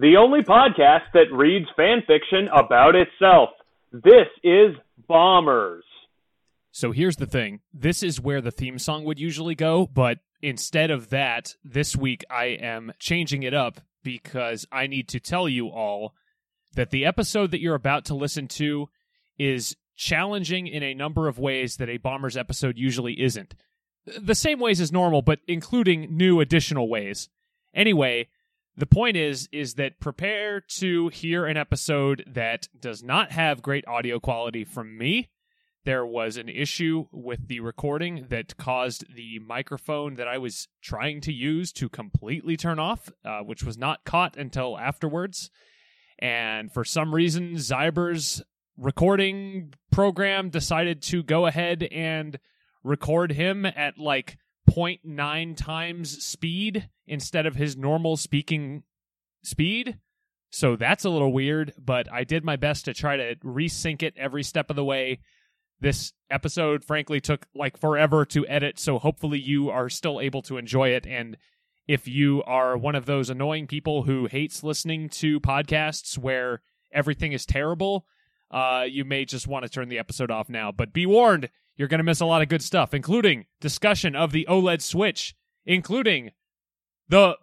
The only podcast that reads fan fiction about itself. This is Bombers. So here's the thing. This is where the theme song would usually go, but instead of that, this week I am changing it up because I need to tell you all that the episode that you're about to listen to is challenging in a number of ways that a Bombers episode usually isn't. The same ways as normal, but including new additional ways. Anyway, the point is that prepare to hear an episode that does not have great audio quality from me. There was an issue with the recording that caused the microphone that I was trying to use to completely turn off, which was not caught until afterwards. And for some reason, Zyber's recording program decided to go ahead and record him at like 0.9 times speed instead of his normal speaking speed. So that's a little weird, but I did my best to try to resync it every step of the way. This episode, frankly, took like forever to edit, so hopefully you are still able to enjoy it. And if you are one of those annoying people who hates listening to podcasts where everything is terrible, you may just want to turn the episode off now. But be warned, you're going to miss a lot of good stuff, including discussion of the OLED Switch, including the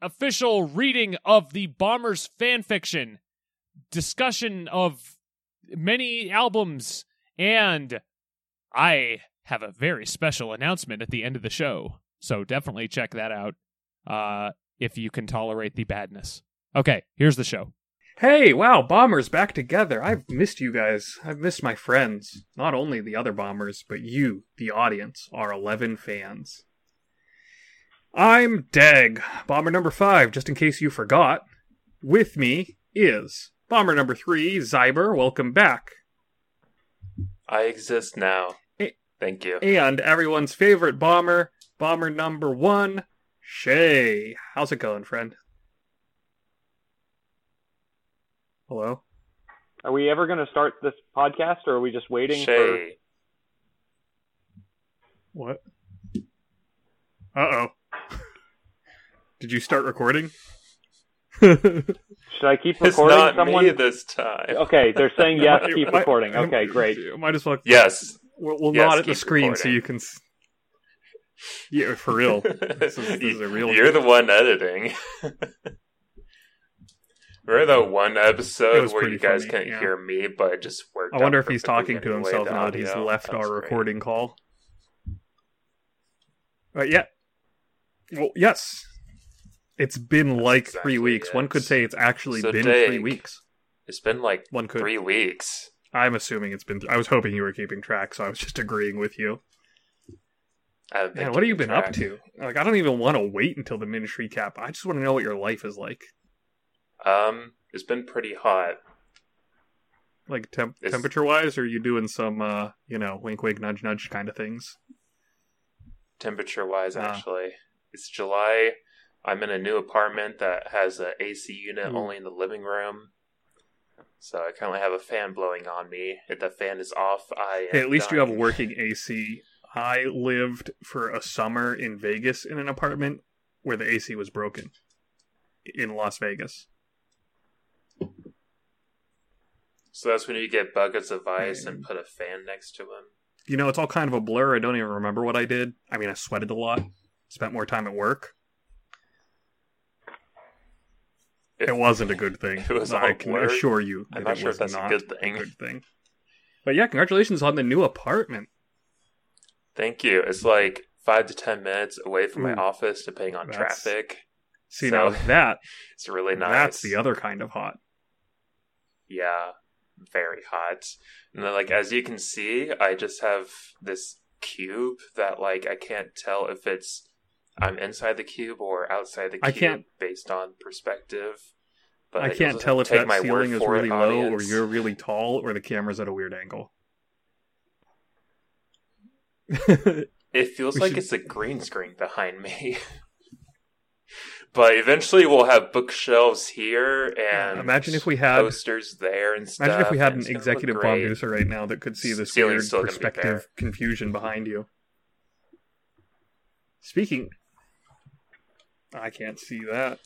official reading of the Bombers fanfiction, discussion of many albums, and I have a very special announcement at the end of the show, so definitely check that out if you can tolerate the badness. Okay, here's the show. Hey, wow, Bombers back together. I've missed you guys. I've missed my friends. Not only the other Bombers, but you, the audience, our 11 fans. I'm Dag, Bomber number 5, just in case you forgot. With me is Bomber number 3, Zyber, welcome back. I exist now. Thank you. And everyone's favorite Bomber, Bomber number 1, Shay. How's it going, friend? Hello? Are we ever going to start this podcast, or are we just waiting Shay. For... What? Uh-oh. Did you start recording? Should I keep recording? It's not someone? Me this time. Okay, they're saying yes, keep recording. Okay, great. Might as well... Yes. We'll yes, nod at the screen recording. So you can... Yeah, for real. This is a real You're thing. The one editing. Remember the one episode where you guys funny, can't hear me, but it just worked out. I wonder if he's talking to himself now that he's left our recording call. But yeah. Well, yes. It's been like 3 weeks. Yes. One could say it's actually been 3 weeks. It's been like 3 weeks. I'm assuming it's been... I was hoping you were keeping track, so I was just agreeing with you. Man, what have you been up to? Like, I don't even want to wait until the ministry cap. I just want to know what your life is like. It's been pretty hot. Like temperature-wise, or are you doing some, wink-wink, nudge-nudge kind of things? Temperature-wise, actually. It's July. I'm in a new apartment that has an AC unit only in the living room. So I kind of have a fan blowing on me. If the fan is off, Hey, at least you have working AC. I lived for a summer in Vegas in an apartment where the AC was broken. In Las Vegas. So that's when you get buckets of ice and put a fan next to him. You know, it's all kind of a blur. I don't even remember what I did. I mean, I sweated a lot. Spent more time at work. It wasn't a good thing. It was I can blurred. Assure you that I'm not it sure was if that's not a good thing. But yeah, congratulations on the new apartment. Thank you. It's like 5 to 10 minutes away from my office, depending on traffic. See, so, now that... It's really nice. That's the other kind of hot. Yeah, very hot. And then, like, as you can see, I just have this cube that, like, I can't tell if it's... I'm inside the cube or outside the cube based on perspective. But I can't tell if that ceiling is really low or you're really tall or the camera's at a weird angle. It feels like it's a green screen behind me. But eventually we'll have bookshelves here and imagine if we had posters there and stuff. Imagine if we had an executive bomb producer right now that could see this weird perspective confusion behind you. Speaking, I can't see that.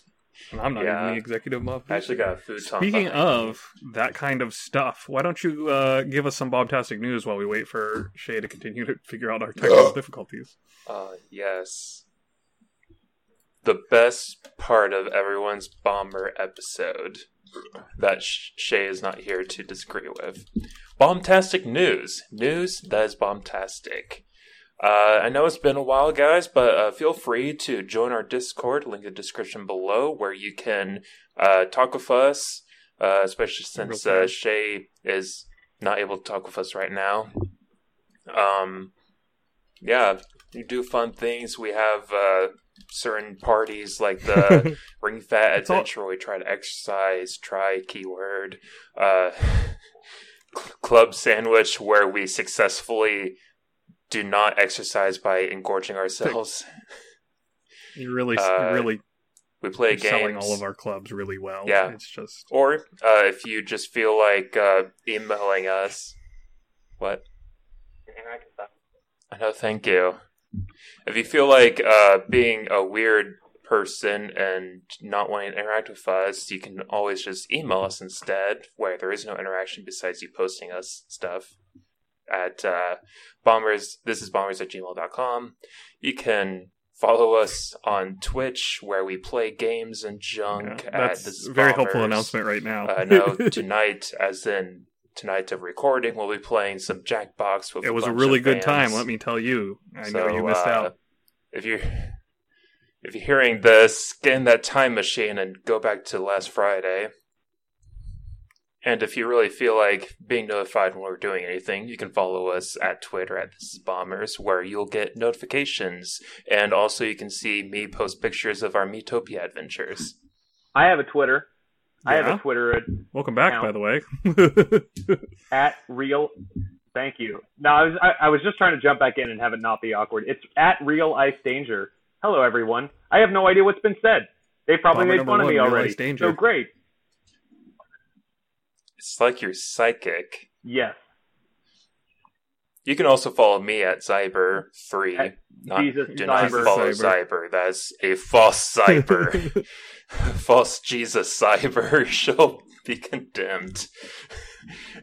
And I'm not even the executive of. I actually got a food. Speaking of that kind of stuff, why don't you give us some Bobtastic news while we wait for Shay to continue to figure out our technical difficulties? Yes. The best part of everyone's Bomber episode that Shay is not here to disagree with. Bombtastic news. News that is bombtastic. I know it's been a while, guys, but feel free to join our Discord, link in the description below, where you can talk with us, especially since Shay is not able to talk with us right now. Yeah, you do fun things. We have certain parties like the Ring Fat Adventure where we try to exercise, try keyword, Club Sandwich where we successfully... do not exercise by engorging ourselves. You really. We play games. Selling all of our clubs really well. Yeah, it's just. Or if you just feel like emailing us, what? I know. Thank you. If you feel like being a weird person and not wanting to interact with us, you can always just email us instead, where there is no interaction besides you posting us stuff. At bombers@gmail.com. You can follow us on Twitch where we play games and junk. That's a very helpful announcement right now. Tonight, as in tonight of recording, we'll be playing some Jackbox with. It was a really good time, let me tell you. I know you missed out. If you're hearing this, get in that time machine and go back to last Friday. And if you really feel like being notified when we're doing anything, you can follow us at Twitter at ThisIsBombers, where you'll get notifications. And also you can see me post pictures of our Metopia adventures. I have a Twitter. Yeah. I have a Twitter account. Welcome back, by the way. At Real... Thank you. No, I was just trying to jump back in and have it not be awkward. It's at Real Ice Danger. Hello, everyone. I have no idea what's been said. They probably made fun of me already. So great. It's like you're psychic. Yes. You can also follow me at Zyber3. Not follow Zyber. That's a false Zyber. False Jesus Zyber. She'll be condemned.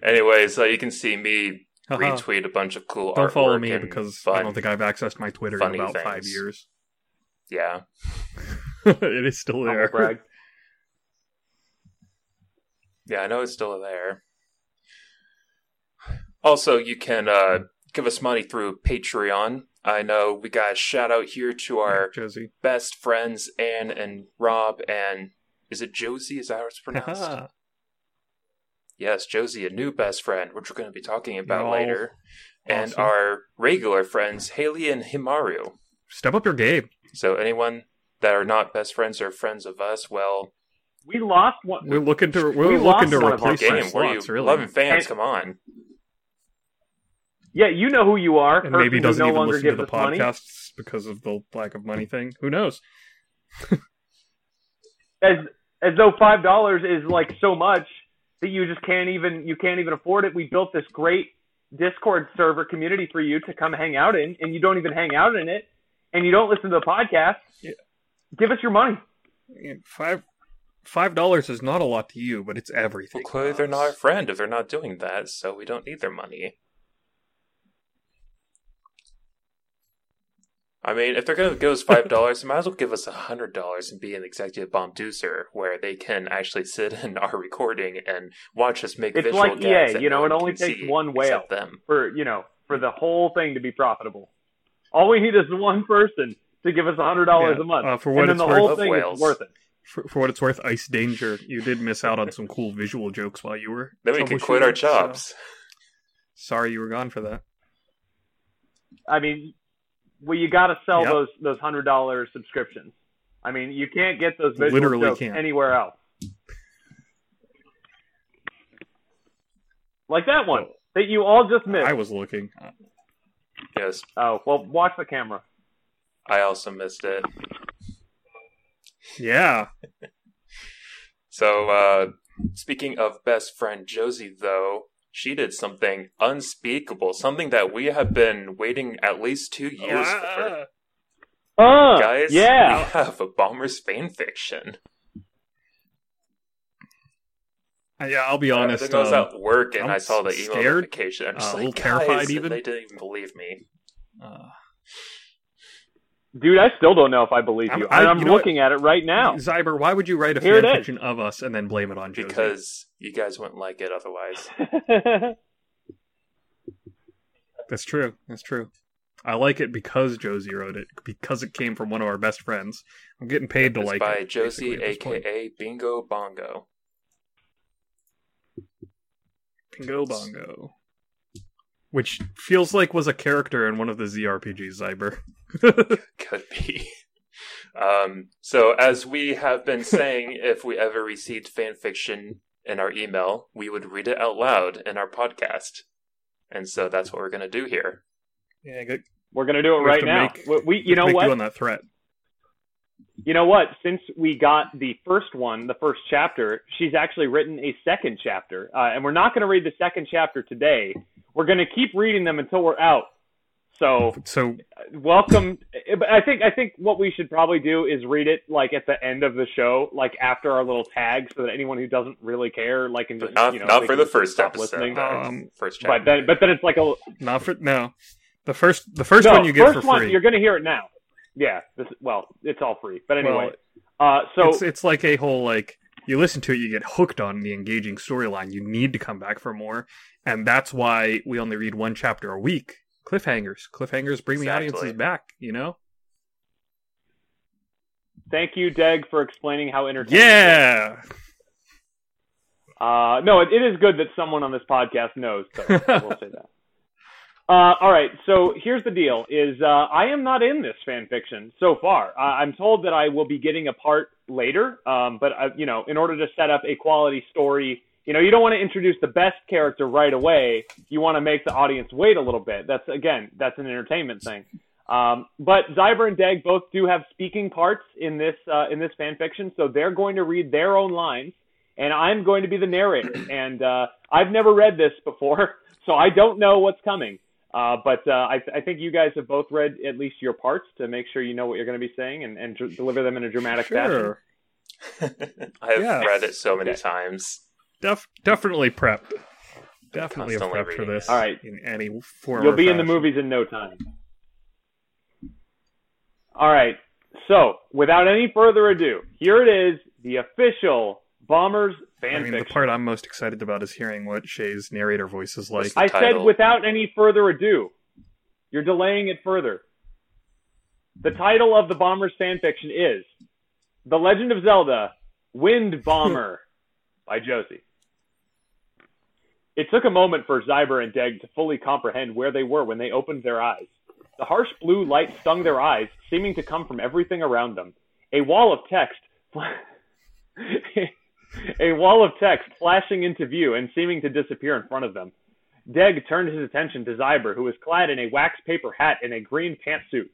Anyway, so you can see me retweet a bunch of cool artwork. Don't follow me because I don't think I've accessed my Twitter in about 5 years. Yeah. It is still there. Brag. Yeah, I know it's still there. Also, you can give us money through Patreon. I know we got a shout out here to our best friends, Anne and Rob, and is it Josie? Is that how it's pronounced? Yes, Josie, a new best friend, which we're going to be talking about later. Awesome. And our regular friends, Haley and Himaru. Step up your game. So anyone that are not best friends or friends of us, well... We lost one. We're looking to replace our slots, really. 11 fans, come on. Yeah, you know who you are. And maybe doesn't even listen to the podcasts because of the lack of money thing. Who knows? As though $5 is like so much that you just can't even afford it. We built this great Discord server community for you to come hang out in, and you don't even hang out in it, and you don't listen to the podcast. Yeah. Give us your money. Yeah, $5 is not a lot to you, but it's everything. Well, clearly they're not our friend if they're not doing that, so we don't need their money. I mean, if they're going to give us $5, they might as well give us $100 and be an executive bomb-ducer, where they can actually sit in our recording and watch us make visual gags. It's like EA, it only takes one whale for the whole thing to be profitable. All we need is one person to give us $100 a month, for what and then the whole thing is worth it. For what it's worth, Ice Danger, you did miss out on some cool visual jokes while you were... Then we could quit our jobs. So. Sorry you were gone for that. I mean, well, you got to sell those $100 subscriptions. I mean, you can't get those visual jokes anywhere else. Like that one that you all just missed. I was looking. Yes. Oh, well, watch the camera. I also missed it. Yeah. So, speaking of best friend Josie, though, she did something unspeakable. Something that we have been waiting at least 2 years for. Guys, we have a Bombers fan fiction. Yeah, I'll be honest. I was at work and I saw the email notification. I'm just a little terrified. Even they didn't even believe me. Dude, I still don't know if I believe you. I'm looking at it right now. Zyber, why would you write a fan fiction of us and then blame it on Josie? Because you guys wouldn't like it otherwise. That's true. That's true. I like it because Josie wrote it, because it came from one of our best friends. I'm getting paid to like it. It's by Josie, a.k.a. Bingo Bongo. Bingo Bongo. Which feels like was a character in one of the ZRPGs, Zyber. Could be. So as we have been saying, if we ever received fan fiction in our email, we would read it out loud in our podcast. And so that's what we're going to do here. Yeah, good. We're going to do it right now. You know what? On that threat. You know what? Since we got the first one, the first chapter, she's actually written a second chapter. And we're not going to read the second chapter today. We're going to keep reading them until we're out. So welcome. I think what we should probably do is read it like at the end of the show, like after our little tag, so that anyone who doesn't really care, like, can just not for the first episode. First chapter, but then it's like a the first one you get for free. You're going to hear it now. Yeah, it's all free. But anyway, so it's like a whole like. You listen to it, you get hooked on the engaging storyline. You need to come back for more. And that's why we only read one chapter a week. Cliffhangers. Cliffhangers bring the audiences back, you know? Thank you, Deg, for explaining how entertaining. Yeah! It is good that someone on this podcast knows, so I will say that. All right, so here's the deal, is I am not in this fan fiction so far. I'm told that I will be getting a part later, but, in order to set up a quality story, you don't want to introduce the best character right away. You want to make the audience wait a little bit. That's an entertainment thing. But Zyber and Deg both do have speaking parts in this fan fiction, so they're going to read their own lines, and I'm going to be the narrator. And I've never read this before, so I don't know what's coming. I think you guys have both read at least your parts to make sure you know what you're going to be saying and deliver them in a dramatic fashion. I've read it so many times. Definitely prepped. Definitely prepped for this. All right. In any form You'll be fashion. In the movies in no time. All right. So, without any further ado, here it is, the official Bombers fanfiction. The part I'm most excited about is hearing what Shay's narrator voice is like. I said without any further ado. You're delaying it further. The title of the Bombers fanfiction is The Legend of Zelda, Wind Bomber by Josie. It took a moment for Zyber and Deg to fully comprehend where they were when they opened their eyes. The harsh blue light stung their eyes, seeming to come from everything around them. A wall of text flashing into view and seeming to disappear in front of them. Deg turned his attention to Zyber, who was clad in a wax paper hat and a green pantsuit.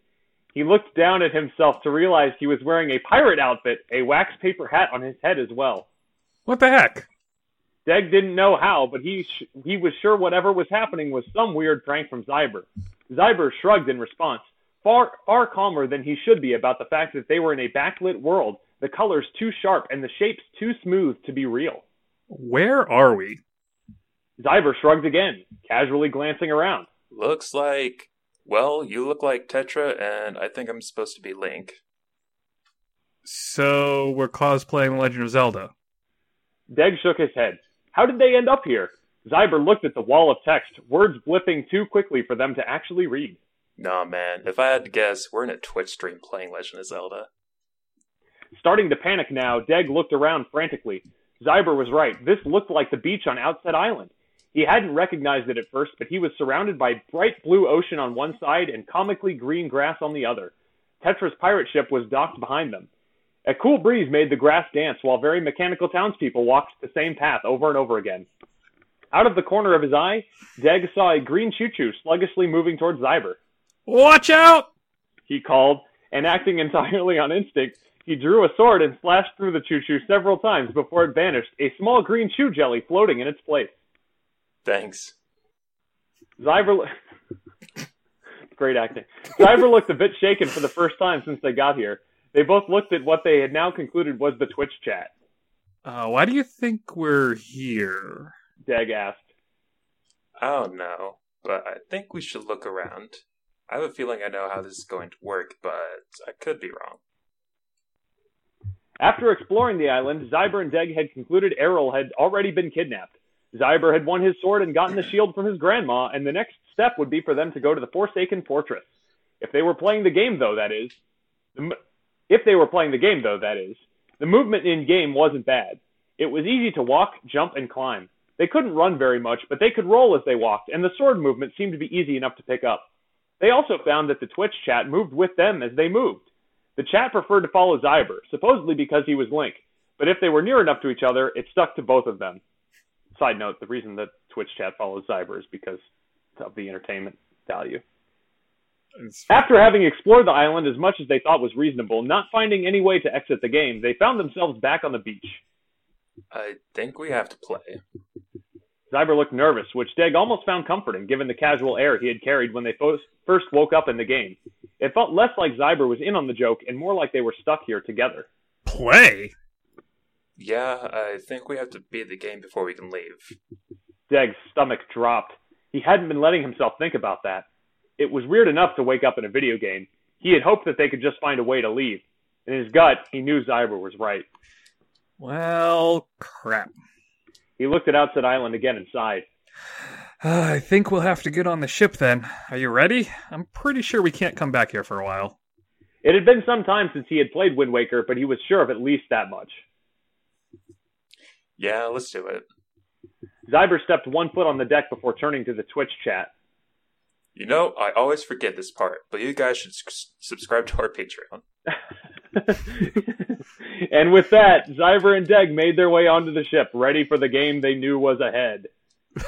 He looked down at himself to realize he was wearing a pirate outfit, a wax paper hat on his head as well. What the heck? Deg didn't know how, but he was sure whatever was happening was some weird prank from Zyber. Zyber shrugged in response, far, far calmer than he should be about the fact that they were in a backlit world, the colors too sharp and the shapes too smooth to be real. Where are we? Zyber shrugged again, casually glancing around. You look like Tetra, and I think I'm supposed to be Link. So, we're cosplaying The Legend of Zelda. Deg shook his head. How did they end up here? Zyber looked at the wall of text, words blipping too quickly for them to actually read. Nah, man. If I had to guess, we're in a Twitch stream playing Legend of Zelda. Starting to panic now, Deg looked around frantically. Zyber was right. This looked like the beach on Outset Island. He hadn't recognized it at first, but he was surrounded by bright blue ocean on one side and comically green grass on the other. Tetra's pirate ship was docked behind them. A cool breeze made the grass dance while very mechanical townspeople walked the same path over and over again. Out of the corner of his eye, Deg saw a green choo-choo sluggishly moving towards Zyber. Watch out! He called, and acting entirely on instinct, he drew a sword and slashed through the choo-choo several times before it vanished, a small green shoe jelly floating in its place. Thanks. Great acting. Zyber looked a bit shaken for the first time since they got here. They both looked at what they had now concluded was the Twitch chat. Why do you think we're here? Dag asked. I don't know, but I think we should look around. I have a feeling I know how this is going to work, but I could be wrong. After exploring the island, Zyber and Deg had concluded Errol had already been kidnapped. Zyber had won his sword and gotten the shield from his grandma, and the next step would be for them to go to the Forsaken Fortress. If they were playing the game, though, that is. The movement in-game wasn't bad. It was easy to walk, jump, and climb. They couldn't run very much, but they could roll as they walked, and the sword movement seemed to be easy enough to pick up. They also found that the Twitch chat moved with them as they moved. The chat preferred to follow Zyber, supposedly because he was Link. But if they were near enough to each other, it stuck to both of them. Side note, the reason that Twitch chat follows Zyber is because of the entertainment value. After having explored the island as much as they thought was reasonable, not finding any way to exit the game, they found themselves back on the beach. I think we have to play. Zyber looked nervous, which Deg almost found comforting, given the casual air he had carried when they first woke up in the game. It felt less like Zyber was in on the joke, and more like they were stuck here together. Play? Yeah, I think we have to beat the game before we can leave. Deg's stomach dropped. He hadn't been letting himself think about that. It was weird enough to wake up in a video game. He had hoped that they could just find a way to leave. In his gut, he knew Zyber was right. Well, crap. He looked at Outset Island again and sighed. I think we'll have to get on the ship then. Are you ready? I'm pretty sure we can't come back here for a while. It had been some time since he had played Wind Waker, but he was sure of at least that much. Yeah, let's do it. Zyber stepped one foot on the deck before turning to the Twitch chat. You know, I always forget this part, but you guys should subscribe to our Patreon. And with that, Zyber and Deg made their way onto the ship, ready for the game they knew was ahead.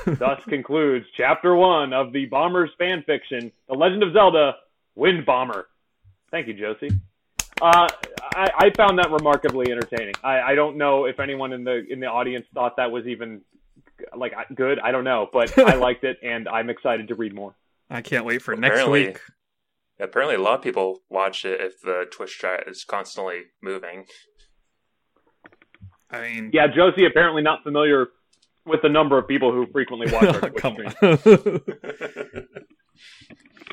Thus concludes Chapter 1 of the Bombers fanfiction, The Legend of Zelda, Wind Bomber. Thank you, Josie. I found that remarkably entertaining. I don't know if anyone in the audience thought that was even like good. I don't know, but I liked it, and I'm excited to read more. I can't wait for next week. Apparently, a lot of people watch it if the Twitch chat is constantly moving. I mean... Yeah, Josie apparently not familiar with the number of people who frequently watch our Twitch stream.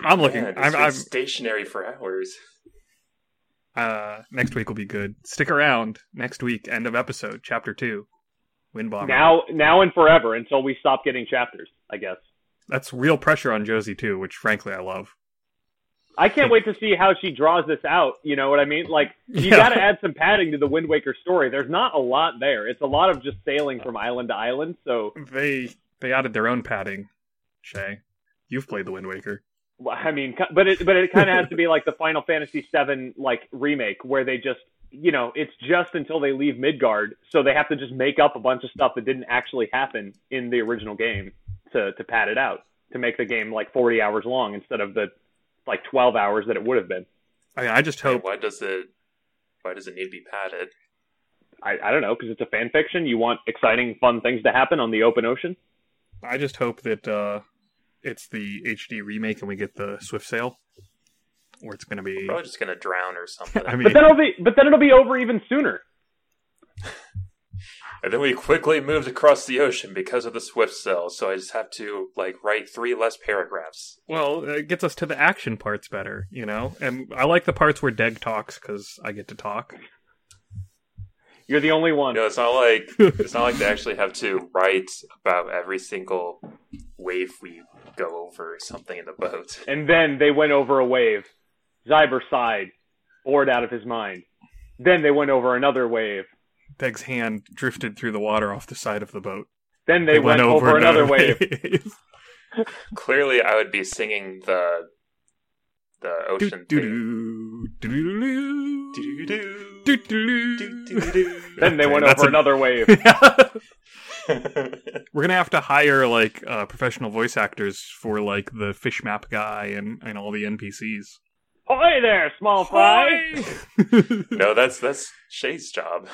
I'm looking. Man, I'm stationary for hours. Next week will be good. Stick around. Next week, end of episode, Chapter 2. Wind Bomber. Now and forever, until we stop getting chapters, I guess. That's real pressure on Josie, too, which, frankly, I love. I can't wait to see how she draws this out, you know what I mean? Like, you got to add some padding to the Wind Waker story. There's not a lot there. It's a lot of just sailing from island to island, so... They added their own padding, Shay. You've played the Wind Waker. Well, I mean, but it kind of has to be like the Final Fantasy VII, like, remake, where they just, you know, it's just until they leave Midgard, so they have to just make up a bunch of stuff that didn't actually happen in the original game. To pad it out, to make the game like 40 hours long instead of the like 12 hours that it would have been. I mean, I just hope... Hey, why does it need to be padded? I don't know, because it's a fan fiction. You want exciting, fun things to happen on the open ocean? I just hope that it's the HD remake and we get the Swift Sail. Or it's going to be... We're probably just going to drown or something. I mean... but then it'll be over even sooner. And then we quickly moved across the ocean because of the Swift Sail, so I just have to, like, write 3 less paragraphs. Well, it gets us to the action parts better, you know? And I like the parts where Deg talks, because I get to talk. You're the only one. You know, it's not like they actually have to write about every single wave we go over or something in the boat. And then they went over a wave. Zyber sighed, bored out of his mind. Then they went over another wave. Peg's hand drifted through the water off the side of the boat. Then they went over another wave. Clearly, I would be singing the ocean theme. Then they went over another wave. We're gonna have to hire like professional voice actors for like the fish map guy and all the NPCs. Hoy there, small fry. No, that's Shay's job.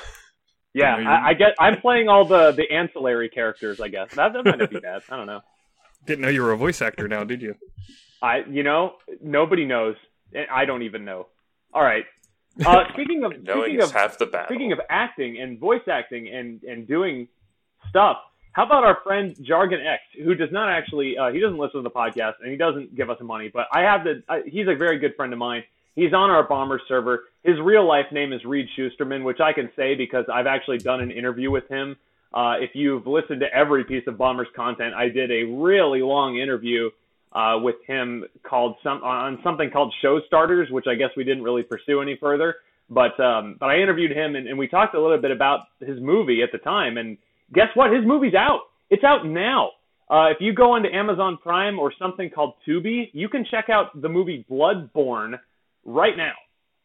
Yeah, I get. I'm playing all the ancillary characters, I guess. That might not be bad. I don't know. Didn't know you were a voice actor now, did you? You know, nobody knows. I don't even know. All right. Speaking of acting and voice acting and doing stuff, how about our friend Jargon X, who does not actually he doesn't listen to the podcast and he doesn't give us money, but he's a very good friend of mine. He's on our Bomber server. His real life name is Reed Schusterman, which I can say because I've actually done an interview with him. If you've listened to every piece of Bomber's content, I did a really long interview with him on something called Show Starters, which I guess we didn't really pursue any further. But I interviewed him and we talked a little bit about his movie at the time. And guess what? His movie's out. It's out now. If you go onto Amazon Prime or something called Tubi, you can check out the movie Bloodborne right now.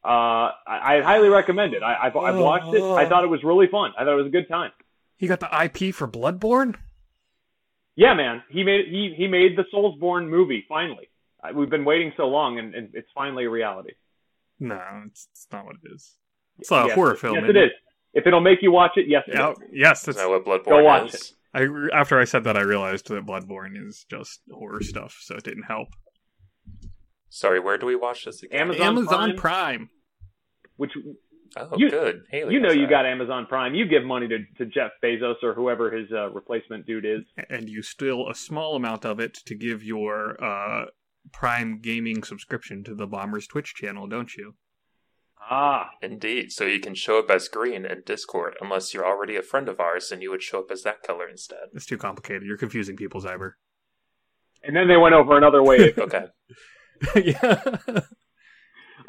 I highly recommend it. I've watched it. I thought it was really fun. I thought it was a good time. He got the IP for Bloodborne? Yeah, man. He made the Soulsborne movie, finally. We've been waiting so long, and it's finally a reality. No, it's not what it is. It's not a horror film. Yes, it is. If it'll make you watch it, yes, it is. Yes, that's what Bloodborne is. Go watch it. After I said that, I realized that Bloodborne is just horror stuff, so it didn't help. Sorry, where do we watch this again? Amazon Prime. Which... Oh, good. Haley, you know you got Amazon Prime. You give money to Jeff Bezos or whoever his replacement dude is. And you steal a small amount of it to give your Prime gaming subscription to the Bombers Twitch channel, don't you? Ah. Indeed. So you can show up as green in Discord, unless you're already a friend of ours, and you would show up as that color instead. It's too complicated. You're confusing people, Zyber. And then they went over another wave. Okay. Yeah.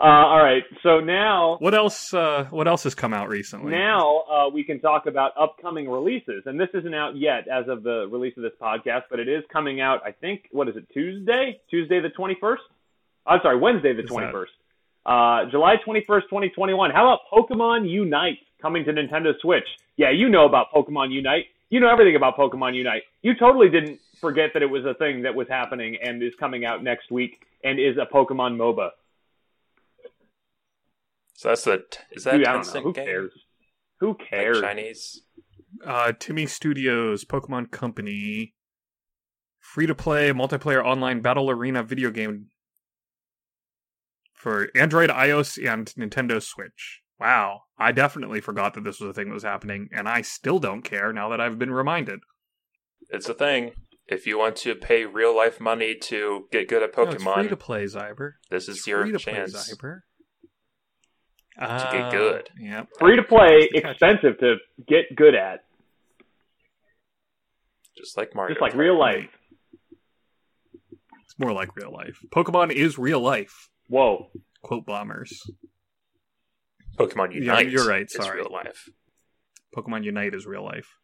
All right, so now... What else has come out recently? Now we can talk about upcoming releases, and this isn't out yet as of the release of this podcast, but it is coming out, I think, what is it, Tuesday? Tuesday the 21st? I'm sorry, Wednesday the 21st. July 21st, 2021. How about Pokemon Unite coming to Nintendo Switch? Yeah, you know about Pokemon Unite. You know everything about Pokemon Unite. You totally didn't forget that it was a thing that was happening and is coming out next week and is a Pokemon MOBA. So that's the... Is that Tencent game? Cares? Who cares? Like Chinese? Timmy Studios, Pokemon Company, free-to-play, multiplayer, online, battle arena video game for Android, iOS, and Nintendo Switch. Wow. I definitely forgot that this was a thing that was happening, and I still don't care now that I've been reminded. It's a thing. If you want to pay real-life money to get good at Pokemon... No, it's free-to-play, Zyber. This is your chance. Zyber. To get good. Yep. Free to play, expensive to get good at. Just like Mario. Just like real life. It's more like real life. Pokemon is real life. Whoa. Quote Bombers. Pokemon Unite. Yeah, you're right, sorry. It's real life. Pokemon Unite is real life.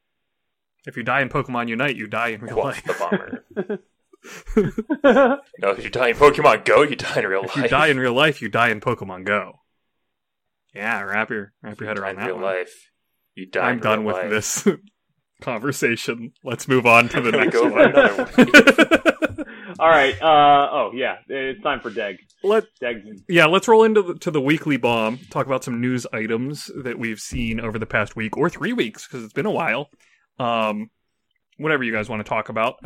If you die in Pokemon Unite, you die in real life. The Bomber. No, if you die in Pokemon Go, you die in real life. If you die in real life, you die in Pokemon Go. Yeah, wrap your head around that real one. Life. You die I'm done with life. This conversation. Let's move on to the next go one. All right. Oh, yeah. It's time for Deg. Let's roll into the weekly bomb. Talk about some news items that we've seen over the past week or 3 weeks because it's been a while. Whatever you guys want to talk about.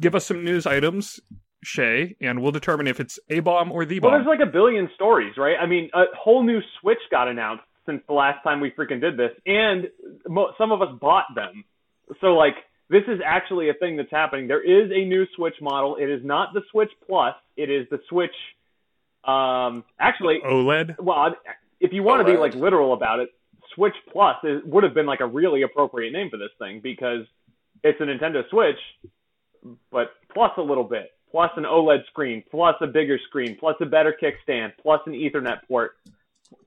Give us some news items. Shay, and we'll determine if it's a bomb or the bomb. Well, there's like a billion stories, right? I mean, a whole new Switch got announced since the last time we freaking did this, and some of us bought them. So, like, this is actually a thing that's happening. There is a new Switch model. It is not the Switch Plus. It is the Switch, actually... OLED? Well, if you want to be, like, literal about it, Switch Plus would have been, like, a really appropriate name for this thing, because it's a Nintendo Switch, but plus a little bit. Plus an OLED screen, plus a bigger screen, plus a better kickstand, plus an Ethernet port,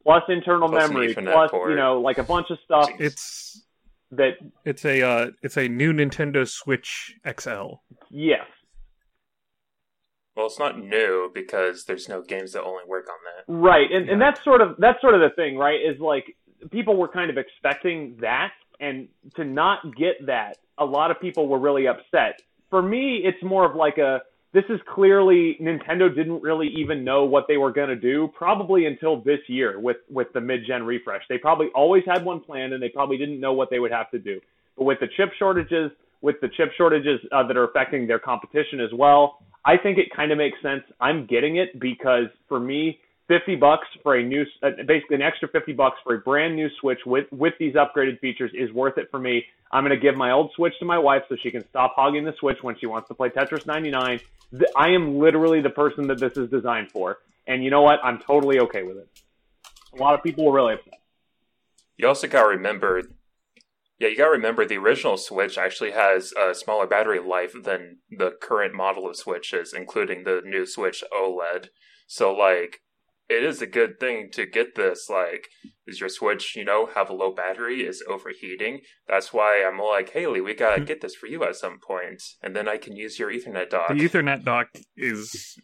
plus internal memory, plus port. You know, like a bunch of stuff. It's a new Nintendo Switch XL. Yes. Well, it's not new because there's no games that only work on that. Right, and that's sort of the thing, right? Is like people were kind of expecting that, and to not get that, a lot of people were really upset. For me, it's more of like a this is clearly Nintendo didn't really even know what they were going to do probably until this year with the mid-gen refresh. They probably always had one plan and they probably didn't know what they would have to do. But with the chip shortages that are affecting their competition as well, I think it kind of makes sense. I'm getting it because for me, $50 for a new, basically an extra $50 for a brand new Switch with these upgraded features is worth it for me. I'm going to give my old Switch to my wife so she can stop hogging the Switch when she wants to play Tetris 99. I am literally the person that this is designed for. And you know what? I'm totally okay with it. A lot of people were really upset. You also got to remember, the original Switch actually has a smaller battery life than the current model of Switches, including the new Switch OLED. So, like, it is a good thing to get this. Like, does your Switch, have a low battery? Is overheating? That's why I'm like, Haley, we gotta get this for you at some point, and then I can use your Ethernet dock. The Ethernet dock is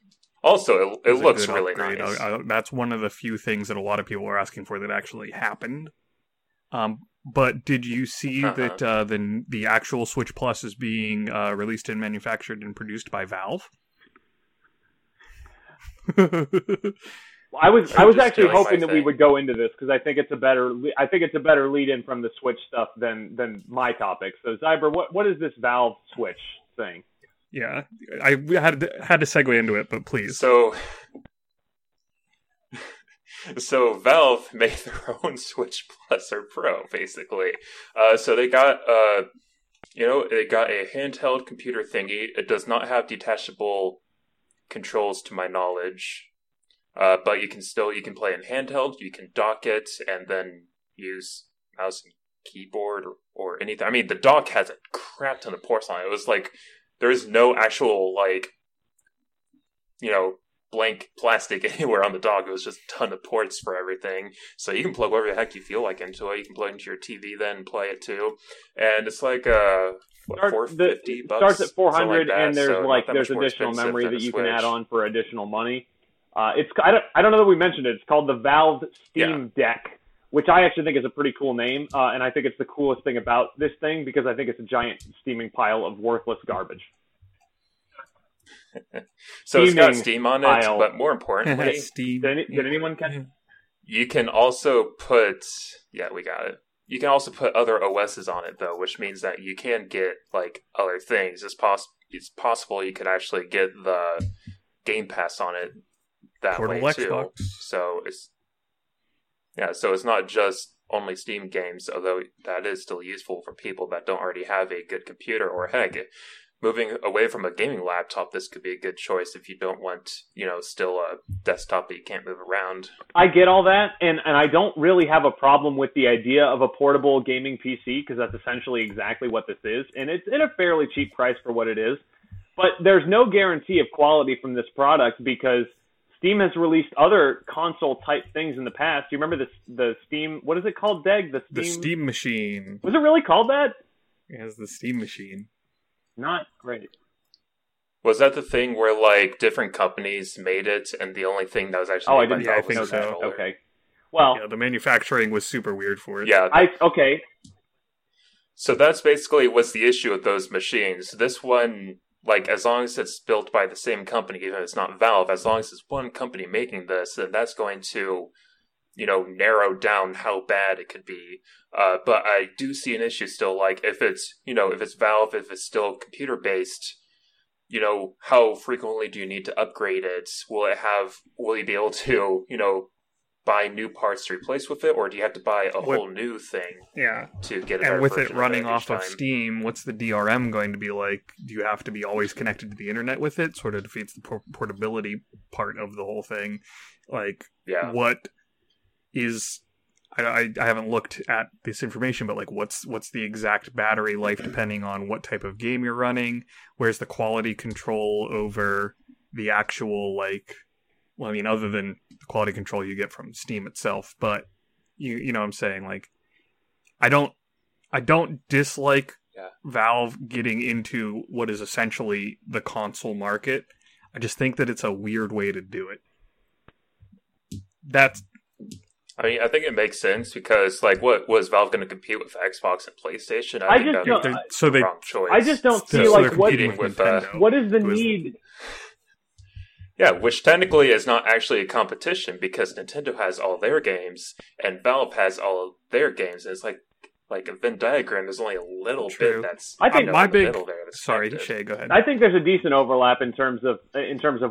also it looks really nice. That's one of the few things that a lot of people are asking for that actually happened. But did you see that the actual Switch Plus is being released and manufactured and produced by Valve? I was actually hoping that we would go into this because I think it's a better lead in from the Switch stuff than my topic. So Zyber, what is this Valve Switch thing? Yeah, I had to segue into it, but please. So Valve made their own Switch Plus or Pro, basically. So they got a handheld computer thingy. It does not have detachable controls, to my knowledge. But you can play in handheld, you can dock it, and then use mouse and keyboard or anything. I mean, the dock has a crap ton of ports on it. It was like, there is no actual, blank plastic anywhere on the dock. It was just a ton of ports for everything. So you can plug whatever the heck you feel like into it. You can plug it into your TV then and play it too. And it's like, $450. It starts at $400, and there's additional memory that you can add on for additional money. I don't know that we mentioned it. It's called the Valve Steam Deck, which I actually think is a pretty cool name, and I think it's the coolest thing about this thing because I think it's a giant steaming pile of worthless garbage. So it's got Steam on it, but more importantly, did anyone catch it? You can also put we got it. You can also put other OSs on it though, which means that you can get other things. It's possible you could actually get the Game Pass on it. That Portal way too. Xbox. So it's not just only Steam games, although that is still useful for people that don't already have a good computer. Or heck, moving away from a gaming laptop, this could be a good choice if you don't want, still a desktop that you can't move around. I get all that, and I don't really have a problem with the idea of a portable gaming PC because that's essentially exactly what this is, and it's at a fairly cheap price for what it is. But there's no guarantee of quality from this product because Steam has released other console-type things in the past. Do you remember the Steam... What is it called, Deg? The Steam Machine. Was it really called that? It was the Steam Machine. Not great. Was that the thing where, different companies made it, and the only thing that was actually... Oh, I think so. Okay. Well... Yeah, the manufacturing was super weird for it. Yeah. Okay. So that's basically what's the issue with those machines. This one... as long as it's built by the same company, even if it's not Valve, as long as it's one company making this, then that's going to, narrow down how bad it could be. But I do see an issue still, if it's Valve, if it's still computer-based, how frequently do you need to upgrade it? Will you be able to, buy new parts to replace with it, or do you have to buy a whole new thing to get it? And with it running off of Steam, what's the DRM going to be like? Do you have to be always connected to the internet with it? Sort of defeats the portability part of the whole thing. What is... I haven't looked at this information, but what's the exact battery life depending on what type of game you're running? Where's the quality control over the actual other than the quality control you get from Steam itself, but you know what I'm saying? I don't dislike Valve getting into what is essentially the console market. I just think that it's a weird way to do it. I think it makes sense because, what was Valve going to compete with Xbox and PlayStation? What is the need? Yeah, which technically is not actually a competition because Nintendo has all their games and Valve has all of their games. And it's like, Like a Venn diagram is only a little bit. That's I think my big. Sorry, Shay, go ahead. I think there's a decent overlap in terms of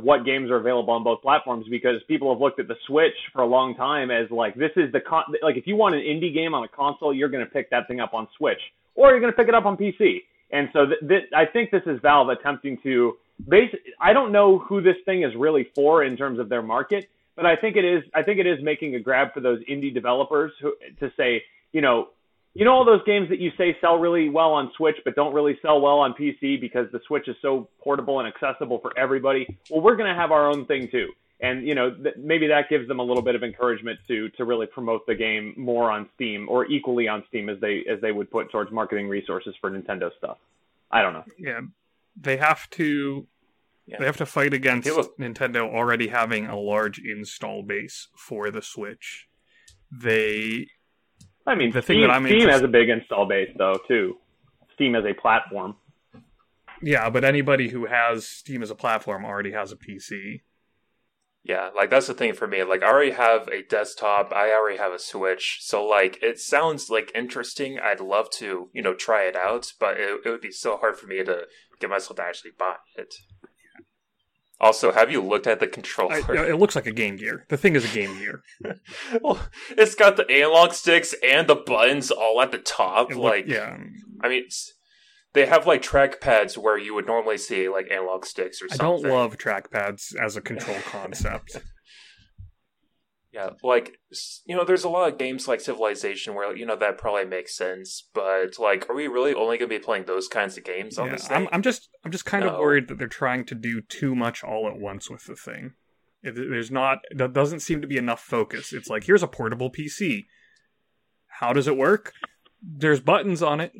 what games are available on both platforms, because people have looked at the Switch for a long time as like this is the like if you want an indie game on a console, you're going to pick that thing up on Switch or you're going to pick it up on PC. And so I think this is Valve attempting to I don't know who this thing is really for in terms of their market, but I think it is making a grab for those indie developers who to say, you know all those games that you say sell really well on Switch but don't really sell well on PC because the Switch is so portable and accessible for everybody? Well, we're going to have our own thing too. And, maybe that gives them a little bit of encouragement to really promote the game more on Steam, or equally on Steam as they would put towards marketing resources for Nintendo stuff. I don't know. Yeah. They have to fight against Nintendo already having a large install base for the Switch. Steam has a big install base, though, too. Steam as a platform. Yeah, but anybody who has Steam as a platform already has a PC. Yeah, like, that's the thing for me. Like, I already have a desktop. I already have a Switch. So, like, it sounds, like, interesting. I'd love to, try it out. But it would be so hard for me to get myself to actually buy it. Also, have you looked at the controller? It looks like a Game Gear. The thing is a Game Gear. Well, it's got the analog sticks and the buttons all at the top. I mean, they have like trackpads where you would normally see like analog sticks or something. I don't love trackpads as a control concept. Yeah, like, there's a lot of games like Civilization where, that probably makes sense, but, like, are we really only going to be playing those kinds of games on this thing? I'm just kind of worried that they're trying to do too much all at once with the thing. That doesn't seem to be enough focus. It's like, here's a portable PC. How does it work? There's buttons on it.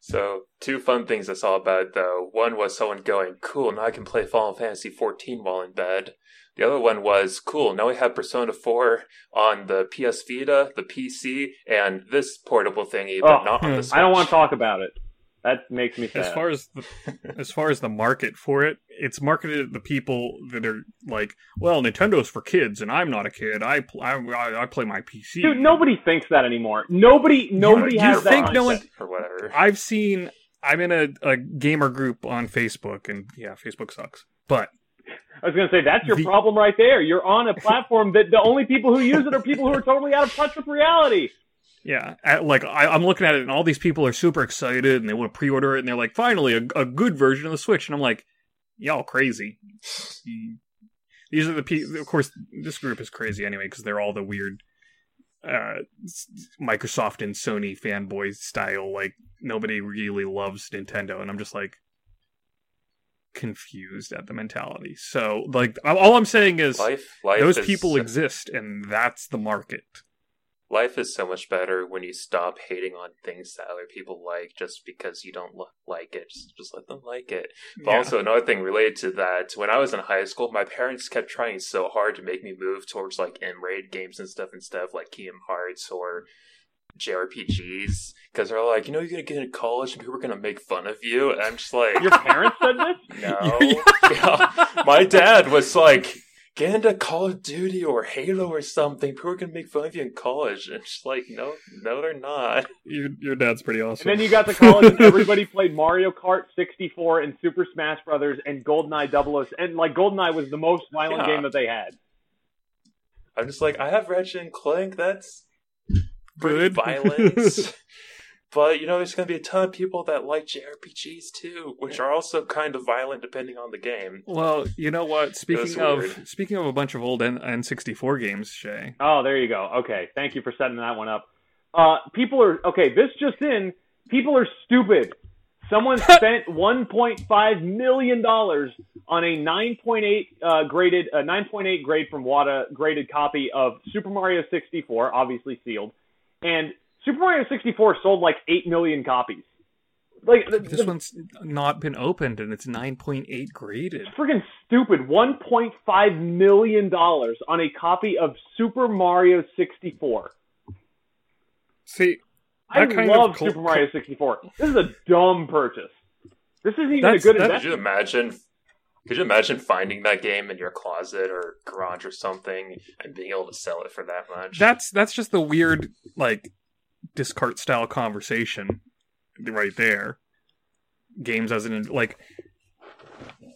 So, two fun things I saw about it, though. One was someone going, cool, now I can play Final Fantasy XIV while in bed. The other one was, cool, now we have Persona 4 on the PS Vita, the PC, and this portable thingy, but not on the Switch. I don't want to talk about it. That makes me sad. As far as the market for it, it's marketed at the people that are like, well, Nintendo's for kids, and I'm not a kid. I play my PC. Dude, nobody thinks that anymore. Nobody has that mindset. Or whatever. I'm in a gamer group on Facebook, and yeah, Facebook sucks. But I was going to say, that's your problem right there. You're on a platform that the only people who use it are people who are totally out of touch with reality. Yeah, I'm looking at it, and all these people are super excited, and they want to pre-order it, and they're like, finally, a good version of the Switch. And I'm like, y'all crazy. These are the people... Of course, this group is crazy anyway, because they're all the weird Microsoft and Sony fanboy style. Like, nobody really loves Nintendo, and I'm just like... confused at the mentality. So, like, all I'm saying is those people exist, and that's the market. Life is so much better when you stop hating on things that other people like just because you don't like it. Just let them like it. But also, another thing related to that, when I was in high school, my parents kept trying so hard to make me move towards, like, M-rated games and stuff instead of, like, Kingdom Hearts or JRPGs, because they're like, you're gonna get into college and people are gonna make fun of you. And I'm just like, your parents said this? No. Yeah. My dad was like, get into Call of Duty or Halo or something. People are gonna make fun of you in college. And I'm just like, no, they're not. Your dad's pretty awesome. And then you got to college and everybody played Mario Kart 64 and Super Smash Brothers and GoldenEye 00, and like GoldenEye was the most violent game that they had. I'm just like, I have Ratchet and Clank. That's good violence. But there's going to be a ton of people that like JRPGs too, which are also kind of violent depending on the game. Well, you know what? Speaking of a bunch of old N64 games, Shay. Oh, there you go. Okay, thank you for setting that one up. People are okay. This just in: people are stupid. Someone spent $1.5 million on a 9.8 grade from WADA graded copy of Super Mario 64, obviously sealed. And Super Mario 64 sold like 8 million copies. Like this one's not been opened, and it's 9.8 graded. It's freaking stupid. $1.5 million on a copy of Super Mario 64. See, I love Super Mario 64. This is a dumb purchase. This isn't even a good investment. Could you imagine finding that game in your closet or garage or something and being able to sell it for that much? That's just the weird, like, Descartes style conversation right there. Games as an, like,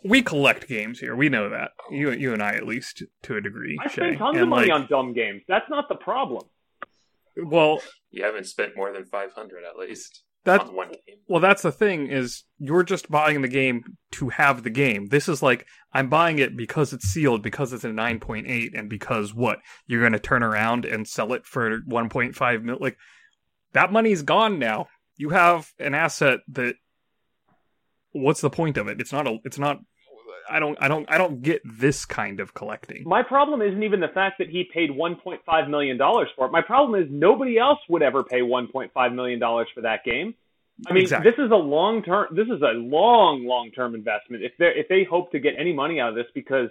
we collect games here. We know that. You and I, at least to a degree. I spend tons of money on dumb games. That's not the problem. Well, you haven't spent more than 500 at least on one game. Well, that's the thing, is you're just buying the game to have the game. This is like, I'm buying it because it's sealed, because it's a 9.8, and because what? You're going to turn around and sell it for 1.5 mil. Like, that money's gone now. You have an asset that, what's the point of it? It's not I don't get this kind of collecting. My problem isn't even the fact that he paid $1.5 million for it. My problem is nobody else would ever pay $1.5 million for that game. I mean, exactly. This is a long-term investment. If they hope to get any money out of this, because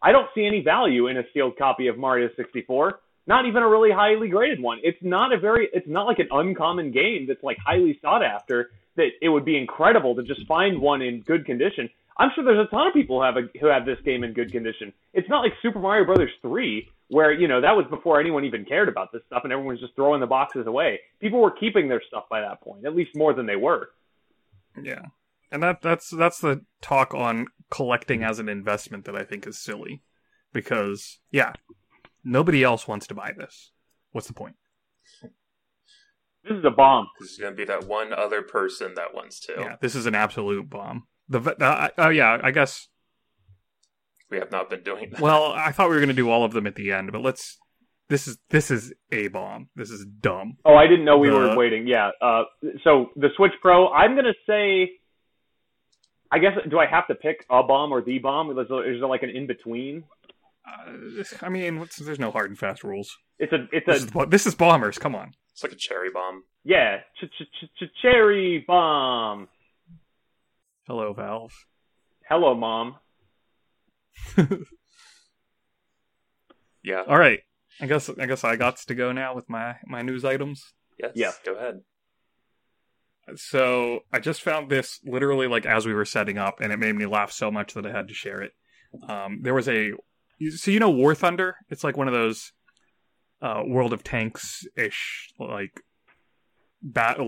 I don't see any value in a sealed copy of Mario 64, not even a really highly graded one. It's not like an uncommon game that's like highly sought after, that it would be incredible to just find one in good condition. I'm sure there's a ton of people who have this game in good condition. It's not like Super Mario Brothers 3, where, you know, that was before anyone even cared about this stuff and everyone was just throwing the boxes away. People were keeping their stuff by that point, at least more than they were. Yeah. And that's the talk on collecting as an investment that I think is silly. Because, yeah, nobody else wants to buy this. What's the point? This is a bomb. This is going to be that one other person that wants to. Yeah, this is an absolute bomb. I guess we have not been doing that. Well, I thought we were going to do all of them at the end, but let's. This is a bomb. This is dumb. Oh, I didn't know we were waiting. Yeah. So the Switch Pro, I'm going to say. I guess, do I have to pick a bomb or the bomb? Is there like an in between? I mean, there's no hard and fast rules. This is bombers. Come on. It's like a cherry bomb. Yeah, cherry bomb. Hello, Valve. Hello, Mom. Yeah. All right. I guess I got to go now with my news items. Yes. Yeah. Go ahead. So I just found this literally like as we were setting up, and it made me laugh so much that I had to share it. There was so you know War Thunder? It's like one of those World of Tanks-ish like. I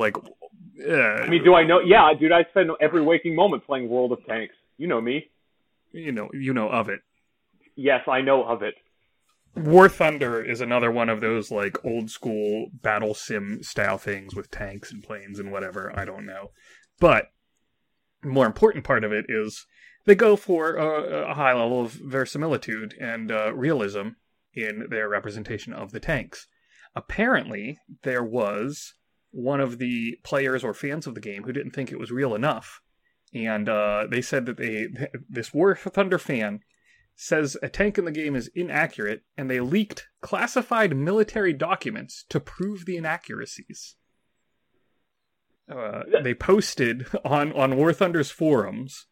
mean, do I know? Yeah, dude, I spend every waking moment playing World of Tanks. You know me. You know of it. Yes, I know of it. War Thunder is another one of those like old school battle sim style things with tanks and planes and whatever. I don't know, but the more important part of it is they go for a high level of verisimilitude and realism in their representation of the tanks. Apparently, there was one of the players or fans of the game who didn't think it was real enough. And they said that this War Thunder fan says a tank in the game is inaccurate, and they leaked classified military documents to prove the inaccuracies. They posted on War Thunder's forums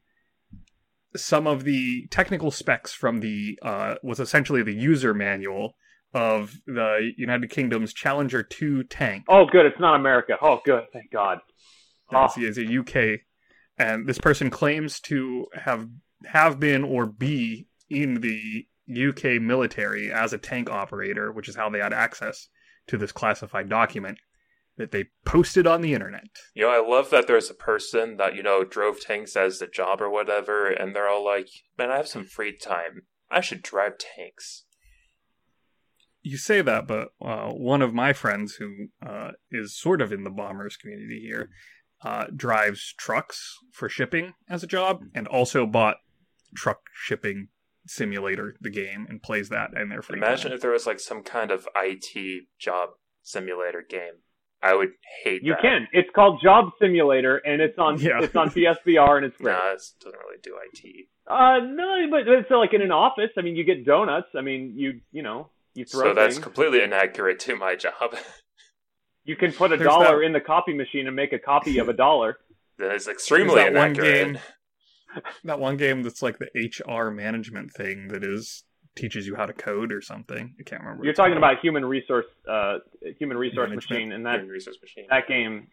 some of the technical specs from the, was essentially the user manual of the United Kingdom's Challenger 2 tank. Oh, good. It's not America. Oh, good. Thank God. Oh. It's a UK. And this person claims to have been or be in the UK military as a tank operator, which is how they had access to this classified document that they posted on the internet. You know, I love that there's a person that, you know, drove tanks as a job or whatever, and they're all like, man, I have some free time. I should drive tanks. You say that, but one of my friends who is sort of in the bombers community here drives trucks for shipping as a job, and also bought Truck Shipping Simulator, the game, and plays that in their free time. Imagine if there was like some kind of IT job simulator game. I would hate you that. You can. It's called Job Simulator, and it's on It's on PSVR, and it's great. No, it doesn't really do IT. No, but it's like in an office. I mean, you get donuts. I mean, you know. So that's completely inaccurate to my job. You can put there's $1 in the copy machine and make a copy of $1. That is extremely inaccurate. That one game that's like the HR management thing that teaches you how to code or something. I can't remember. You're talking about human resource machine. That game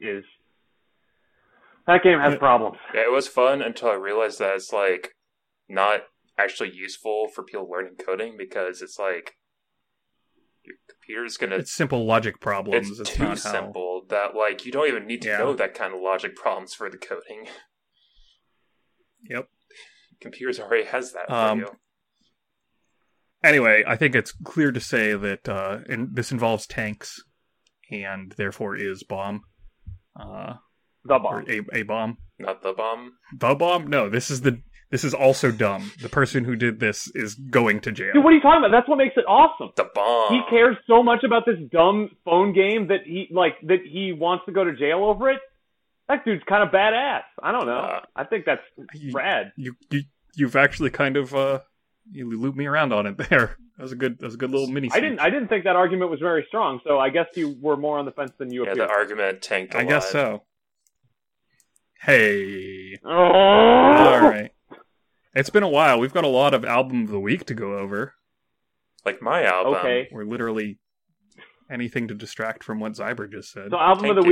has problems. Yeah, it was fun until I realized that it's like not actually useful for people learning coding, because it's like your computer's gonna... It's simple logic problems. It's too simple. that, like, you don't even need to know that kind of logic problems for the coding. Yep. Computers already has that for you. Anyway, I think it's clear to say that this involves tanks, and therefore is bomb. The bomb. A bomb. Not the bomb. The bomb? No, this is also dumb. The person who did this is going to jail. Dude, what are you talking about? That's what makes it awesome. The bomb. He cares so much about this dumb phone game that he wants to go to jail over it. That dude's kind of badass. I don't know. I think that's rad. You've actually kind of you looped me around on it there. That was a good little mini. I didn't think that argument was very strong. So I guess you were more on the fence than you appeared. Yeah, the argument tanked. I guess so. Hey. Oh! All right. It's been a while. We've got a lot of album of the week to go over. Like my album. Okay. We're literally anything to distract from what Zyber just said. So album of the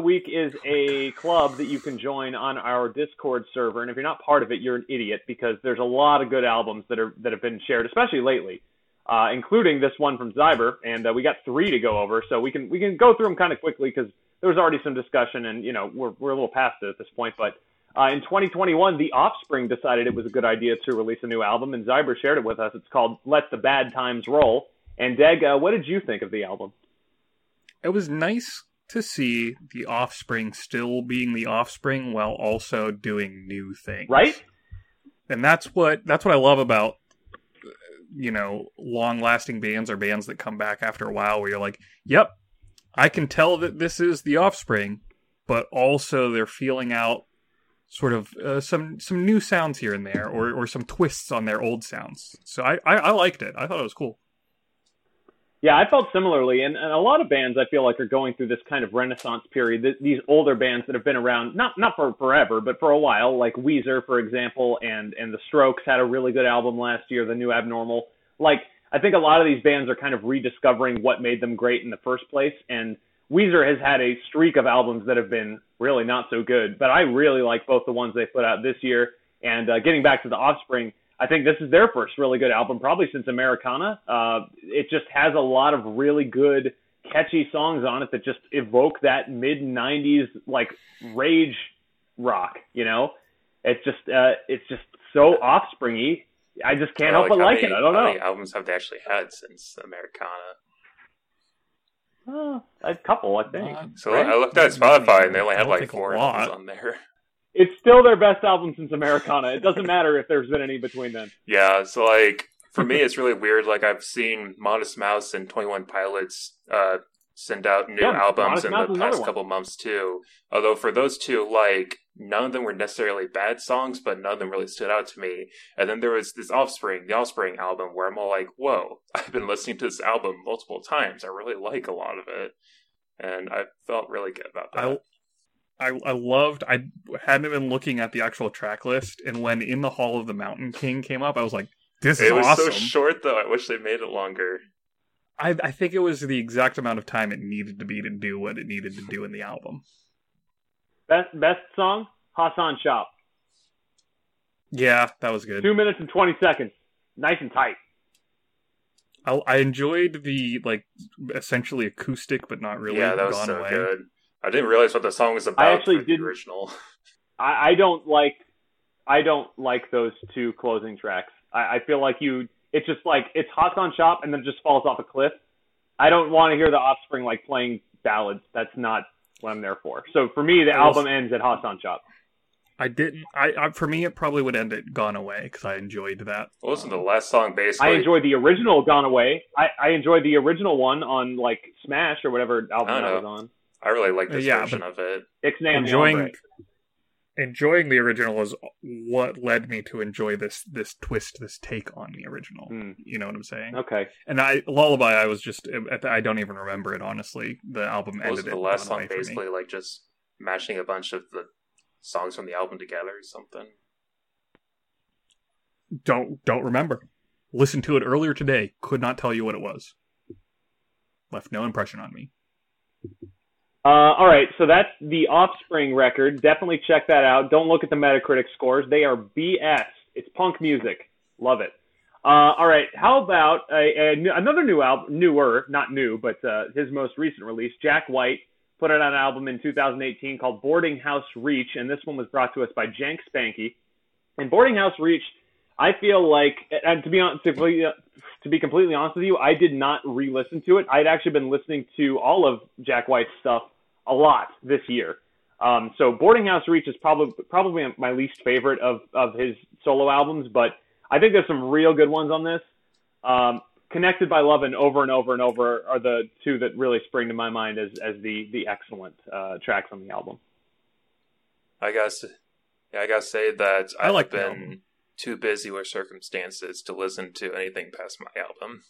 week is a club that you can join on our Discord server. And if you're not part of it, you're an idiot, because there's a lot of good albums that have been shared, especially lately, including this one from Zyber. And we got 3 to go over, so we can go through them kind of quickly because there was already some discussion, and we're a little past it at this point. But in 2021, The Offspring decided it was a good idea to release a new album, and Zyber shared it with us. It's called Let the Bad Times Roll. And Deg, what did you think of the album? It was nice to see The Offspring still being The Offspring while also doing new things. Right? And that's what I love about, long-lasting bands or bands that come back after a while where you're like, yep, I can tell that this is The Offspring, but also they're feeling out sort of some new sounds here and there, or some twists on their old sounds. So I liked it. I thought it was cool. Yeah, I felt similarly, and a lot of bands I feel like are going through this kind of renaissance period. These older bands that have been around, not for forever, but for a while, like Weezer, for example, and The Strokes had a really good album last year, The New Abnormal. Like, I think a lot of these bands are kind of rediscovering what made them great in the first place, and Weezer has had a streak of albums that have been really not so good, but I really like both the ones they put out this year, and getting back to The Offspring, I think this is their first really good album, probably since Americana. It just has a lot of really good, catchy songs on it that just evoke that mid-90s, like, rage rock, It's just so Offspring-y. I just can't help but like it. I don't know. How many albums have they actually had since Americana? A couple, I think. I looked at Spotify, and they only had, like, 4 albums on there. It's still their best album since Americana. It doesn't matter if there's been any between them. Yeah, so, like, for me, it's really weird. Like, I've seen Modest Mouse and 21 Pilots send out new albums in the past couple months, too. Although, for those two, like, none of them were necessarily bad songs, but none of them really stood out to me. And then there was this The Offspring album, where I'm all like, whoa, I've been listening to this album multiple times. I really like a lot of it. And I felt really good about that. I hadn't been looking at the actual track list, and when In the Hall of the Mountain King came up, I was like, this is awesome. It was so short, though. I wish they made it longer. I think it was the exact amount of time it needed to be to do what it needed to do in the album. Best song? Hassan Shop. Yeah, that was good. 2 minutes and 20 seconds. Nice and tight. I enjoyed the, like, essentially acoustic, but not really. Yeah, that was so good. I didn't realize what the song was about. I actually didn't. The original. I don't like those two closing tracks. I feel like it's just like it's Hassan Shop and then just falls off a cliff. I don't want to hear The Offspring like playing ballads. That's not what I'm there for. So for me, the album ends at Hassan Shop. For me, it probably would end at Gone Away because I enjoyed that. Well, listen, the last song basically. I enjoyed the original Gone Away. I enjoyed the original one on like Smash or whatever album I was on. I really like this version of it. Enjoying the original is what led me to enjoy this twist, this take on the original. Mm. You know what I'm saying? Okay. And Lullaby, I was just... I don't even remember it, honestly. The album ended it. The last song basically like just mashing a bunch of the songs from the album together or something? Don't remember. Listened to it earlier today. Could not tell you what it was. Left no impression on me. All right, so that's The Offspring record. Definitely check that out. Don't look at the Metacritic scores. They are BS. It's punk music. Love it. All right. How about another newer, not new, but his most recent release, Jack White, put out an album in 2018 called Boarding House Reach, and this one was brought to us by Jank Spanky. And Boarding House Reach, I feel like, and to be completely honest with you, I did not re-listen to it. I'd actually been listening to all of Jack White's stuff a lot this year. So Boarding House Reach is probably my least favorite of his solo albums, but I think there's some real good ones on this. Connected by Love and Over and Over and Over are the two that really spring to my mind as the excellent tracks on the album. I gotta say that I've been too busy with circumstances to listen to anything past my album.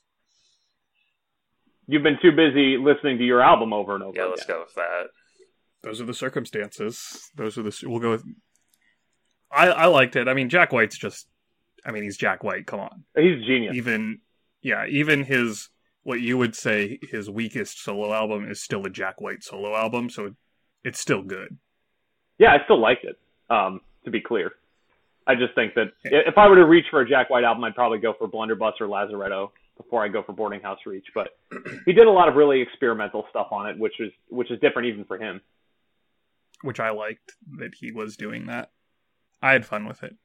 You've been too busy listening to your album over and over. Yeah, let's go with that. Those are the circumstances. We'll go with... I liked it. I mean, Jack White's just... I mean, he's Jack White. Come on. He's a genius. Even his... What you would say his weakest solo album is still a Jack White solo album, so it's still good. Yeah, I still liked it, to be clear. I just think that if I were to reach for a Jack White album, I'd probably go for Blunderbuss or Lazaretto before I go for Boarding House Reach. But he did a lot of really experimental stuff on it, which is different even for him. Which I liked that he was doing that. I had fun with it.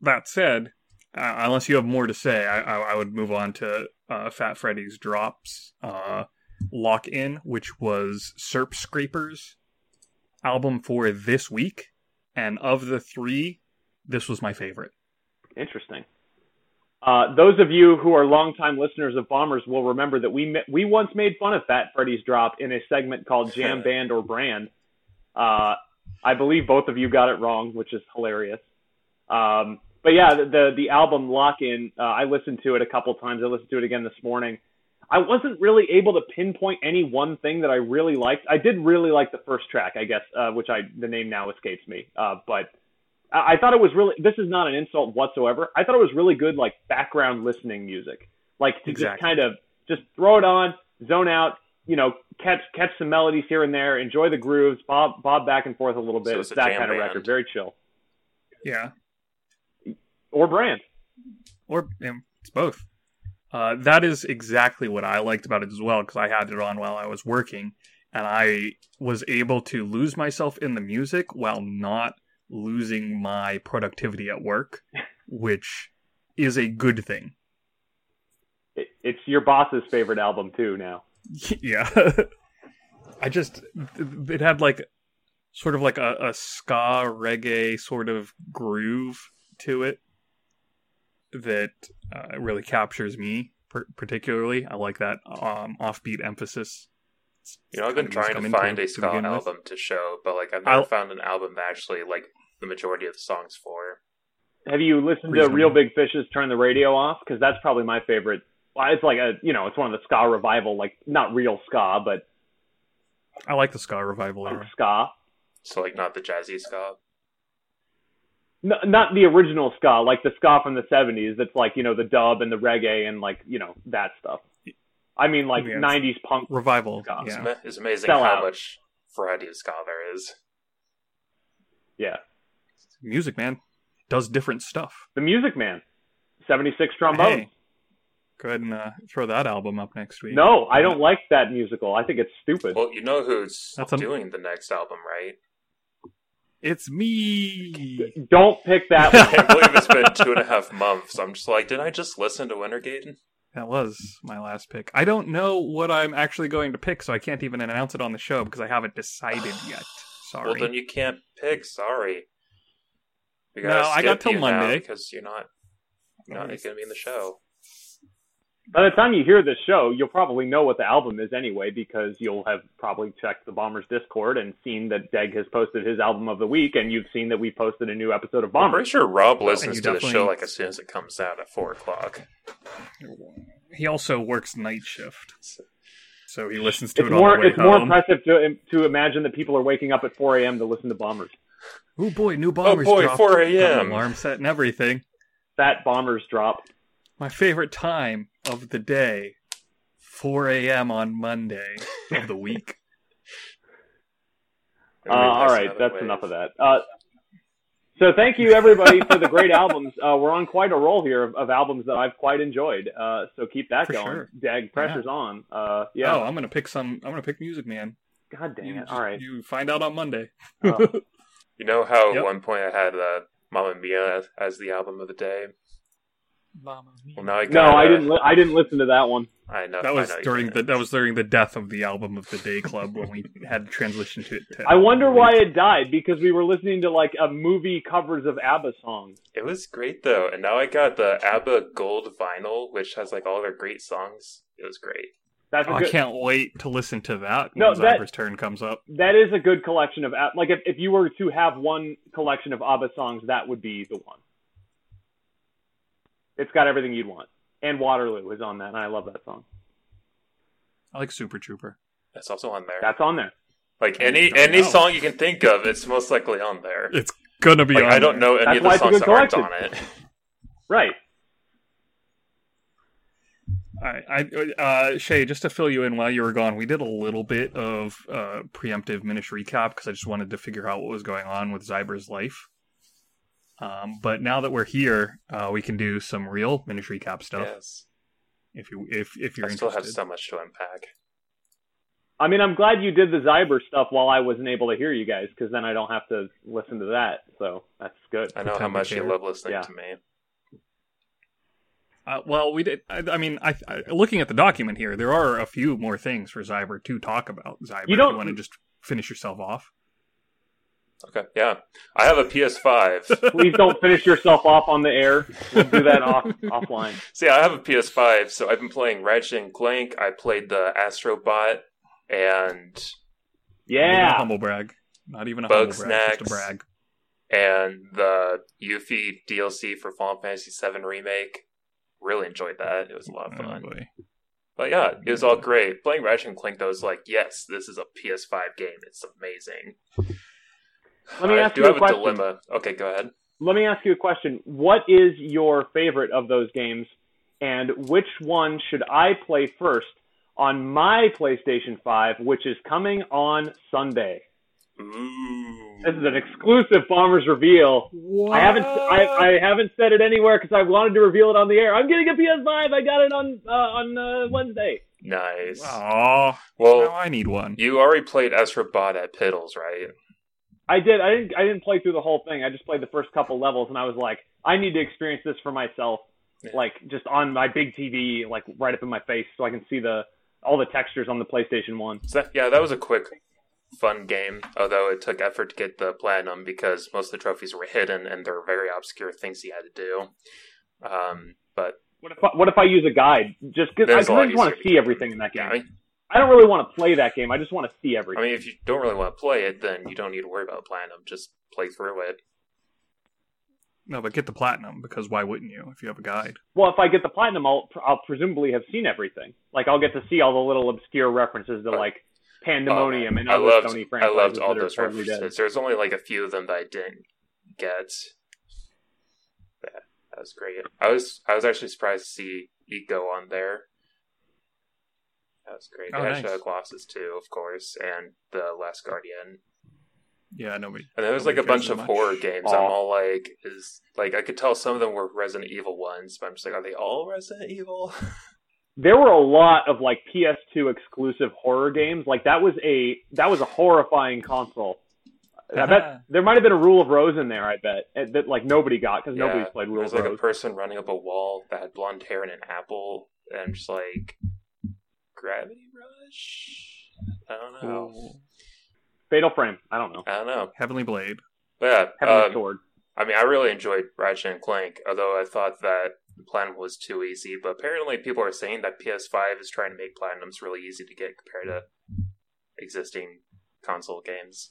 That said, unless you have more to say, I would move on to Fat Freddy's Drops, Lock In, which was Serp Scraper's album for this week. And of the three, this was my favorite. Interesting. Those of you who are longtime listeners of Bombers will remember that we once made fun of Fat Freddy's Drop in a segment called Jam Band or Brand. I believe both of you got it wrong, which is hilarious. But yeah, the album Lock In, I listened to it a couple times. I listened to it again this morning. I wasn't really able to pinpoint any one thing that I really liked. I did really like the first track, I guess, which the name now escapes me. But I thought it was really, this is not an insult whatsoever. I thought it was really good, like background listening music, like to just kind of just throw it on, zone out, you know, catch some melodies here and there, enjoy the grooves, bob back and forth a little bit. So it's that kind of record, very chill. Yeah. Or brand. Or it's both. That is exactly what I liked about it as well, because I had it on while I was working, and I was able to lose myself in the music while not losing my productivity at work, which is a good thing. It's your boss's favorite album too now. Yeah. It had like sort of like a ska reggae sort of groove to it that really captures me particularly. I like that offbeat emphasis. You know, I've been trying to find a ska album to show, but like I've never found an album that actually like the majority of the songs for. Have you listened to Real Big Fish's Turn the Radio Off? Because that's probably my favorite. Well, it's like it's one of the ska revival, like not real ska, but I like the ska revival era. Ska, so like not the jazzy ska. No, not the original ska, like the ska from the 70s. That's like, you know, the dub and the reggae and like, you know, that stuff. I mean, like 90s punk revival. Ska. Yeah. It's amazing how much variety of ska there is. Yeah, Music Man does different stuff. The Music Man, 76 trombones. Hey. Go ahead and throw that album up next week. No, I don't like that musical. I think it's stupid. Well, you know who's doing the next album, right? It's me. Don't pick that one. I can't believe it's been 2.5 months. I'm just like, did I just listen to Wintergatan? That was my last pick. I don't know what I'm actually going to pick, so I can't even announce it on the show because I haven't decided yet. Sorry. Well, then you can't pick. Sorry. No, I got till Monday because you're not going to be in the show. By the time you hear this show, you'll probably know what the album is anyway, because you'll have probably checked the Bombers Discord and seen that Deg has posted his album of the week, and you've seen that we posted a new episode of Bombers. I'm pretty sure Rob listens to the show like as soon as it comes out at 4 o'clock. He also works night shift, so he listens to it on the way home. It's more impressive to imagine that people are waking up at 4 a.m. to listen to Bombers. Oh boy, new Bombers drop. Oh boy, dropped. 4 a.m. Alarm set and everything. That Bombers drop. My favorite time of the day, 4 a.m. on Monday of the week. All right, that's enough of that. So thank you, everybody, for the great albums. We're on quite a roll here of albums that I've quite enjoyed. So keep that going. Sure. Dag, pressure's on. Yeah. Oh, I'm gonna pick some. I'm gonna pick Music Man. God dang it! All right. You find out on Monday. Oh. You know how at one point I had Mamma Mia as the album of the day. Mamma Mia. Well, now I got, I didn't listen to that one. I know that was that was during the death of the album of the day club when we had to transition to it. I wonder why it died, because we were listening to like a movie covers of ABBA songs. It was great though, and now I got the ABBA gold vinyl, which has like all their great songs. It was great. I can't wait to listen to that when Zyber's turn comes up. That is a good collection of like if you were to have one collection of ABBA songs, that would be the one. It's got everything you'd want, and Waterloo is on that, and I love that song. I like Super Trooper. That's also on there. That's on there. Like any song you can think of, it's most likely on there. It's gonna be. Like, on I don't know any of the songs that aren't on it. Right. I Shay, just to fill you in while you were gone, we did a little bit of preemptive Ministry recap because I just wanted to figure out what was going on with Zyber's life. But now that we're here, we can do some real Ministry recap stuff. Yes. If you're interested. I still have so much to unpack. I mean, I'm glad you did the Zyber stuff while I wasn't able to hear you guys, because then I don't have to listen to that. So that's good. I know how much you love listening to me. Well, we did. I mean, looking at the document here, there are a few more things for Zyber to talk about. Zyber, you want to just finish yourself off? Okay, yeah. I have a PS5. Please don't finish yourself off on the air. We'll do that offline. See, I have a PS5, so I've been playing Ratchet & Clank. I played the Astrobot, and... Yeah! Not a humble brag. Not even a humble brag, just a brag. And the Yuffie DLC for Final Fantasy VII Remake. Really enjoyed that. It was a lot of fun. But yeah, it was all great. Playing Ratchet & Clank, though, was like, yes, this is a PS5 game. It's amazing. Let me ask you a question. I do have a dilemma. Okay, go ahead. Let me ask you a question. What is your favorite of those games, and which one should I play first on my PlayStation 5, which is coming on Sunday? Ooh. This is an exclusive Bombers reveal. What? I haven't said it anywhere because I wanted to reveal it on the air. I'm getting a PS5. I got it on Wednesday. Nice. Aww. Well, now I need one. You already played Astrobot at Piddles, right? I did. I didn't play through the whole thing. I just played the first couple levels, and I was like, I need to experience this for myself, like just on my big TV, like right up in my face, so I can see all the textures on the PlayStation 1. So, yeah, that was a quick, fun game. Although it took effort to get the platinum because most of the trophies were hidden, and there were very obscure things you had to do. But what if I use a guide? Just because I just want to see everything in that game. Yeah. I don't really want to play that game. I just want to see everything. I mean, if you don't really want to play it, then you don't need to worry about platinum. Just play through it. No, but get the platinum, because why wouldn't you if you have a guide? Well, if I get the platinum, I'll presumably have seen everything. Like, I'll get to see all the little obscure references to, like, Pandemonium and other Sony franchises. I loved all those references. There's only, like, a few of them that I didn't get. That was great. I was actually surprised to see Eco on there. That was great. They actually had Colossus too, of course, and The Last Guardian. Yeah, nobody. And there was like a bunch of horror games. Aww. I'm all like, I could tell some of them were Resident Evil ones, but I'm just like, are they all Resident Evil? There were a lot of like PS2 exclusive horror games. Like that was a horrifying console. I bet there might have been a Rule of Rose in there. I bet that like nobody got because nobody's played Rule of Rose. There was like a person running up a wall that had blonde hair and an apple, and I'm just like. Gravity Rush? I don't know. Ooh. Fatal Frame. I don't know. Heavenly Blade. Yeah. Heavenly Sword. I mean, I really enjoyed Ratchet & Clank, although I thought that Platinum was too easy, but apparently people are saying that PS5 is trying to make Platinums really easy to get compared to existing console games.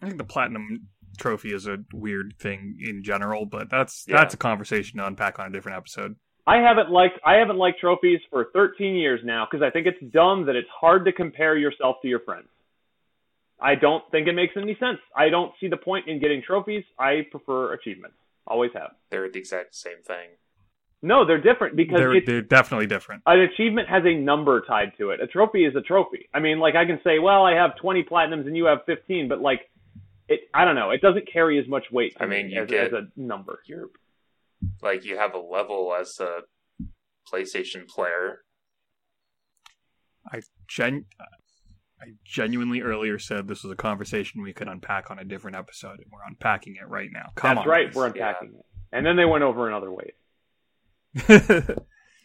I think the Platinum trophy is a weird thing in general, but that's a conversation to unpack on a different episode. I haven't liked trophies for 13 years now because I think it's dumb that it's hard to compare yourself to your friends. I don't think it makes any sense. I don't see the point in getting trophies. I prefer achievements. Always have. They're the exact same thing. No, they're different because they're definitely different. An achievement has a number tied to it. A trophy is a trophy. I mean, like I can say, well, I have 20 platinums and you have 15, but like I don't know. It doesn't carry as much weight. I mean, as a number. You have a level as a PlayStation player. I genuinely earlier said this was a conversation we could unpack on a different episode, and we're unpacking it right now. That's right. Guys. We're unpacking it. And then they went over another way.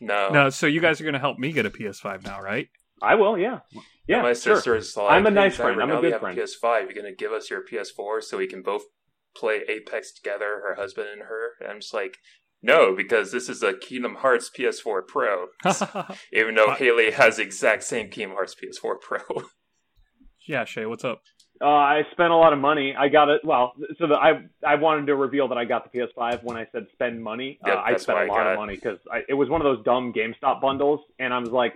No. So you guys are going to help me get a PS5 now, right? I will, yeah. Yeah, my sister is like, I'm a nice friend. I'm a good friend. PS5. You're going to give us your PS4 so we can both play Apex together, her husband and her. And I'm just like, no, because this is a Kingdom Hearts PS4 Pro. Even though Haley has the exact same Kingdom Hearts PS4 Pro. Yeah, Shay, what's up? I spent a lot of money. I got it. Well, so I wanted to reveal that I got the PS5 when I said spend money. Yep, I spent a lot of money because it was one of those dumb GameStop bundles. And I was like,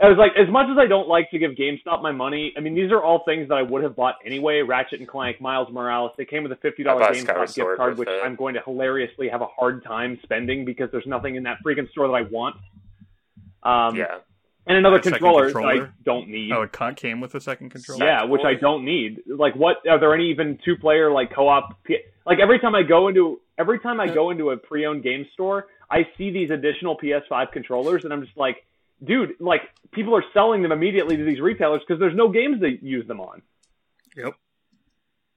as much as I don't like to give GameStop my money, I mean, these are all things that I would have bought anyway. Ratchet & Clank, Miles Morales, they came with a $50 GameStop gift card, which I'm going to hilariously have a hard time spending because there's nothing in that freaking store that I want. Yeah. And another controller that I don't need. Oh, it came with a second controller? Yeah, which I don't need. Like, what? Are there any even two-player, like, co-op? Like, every time I go into a pre-owned game store, I see these additional PS5 controllers, and I'm just like, dude, like, people are selling them immediately to these retailers because there's no games they use them on. Yep.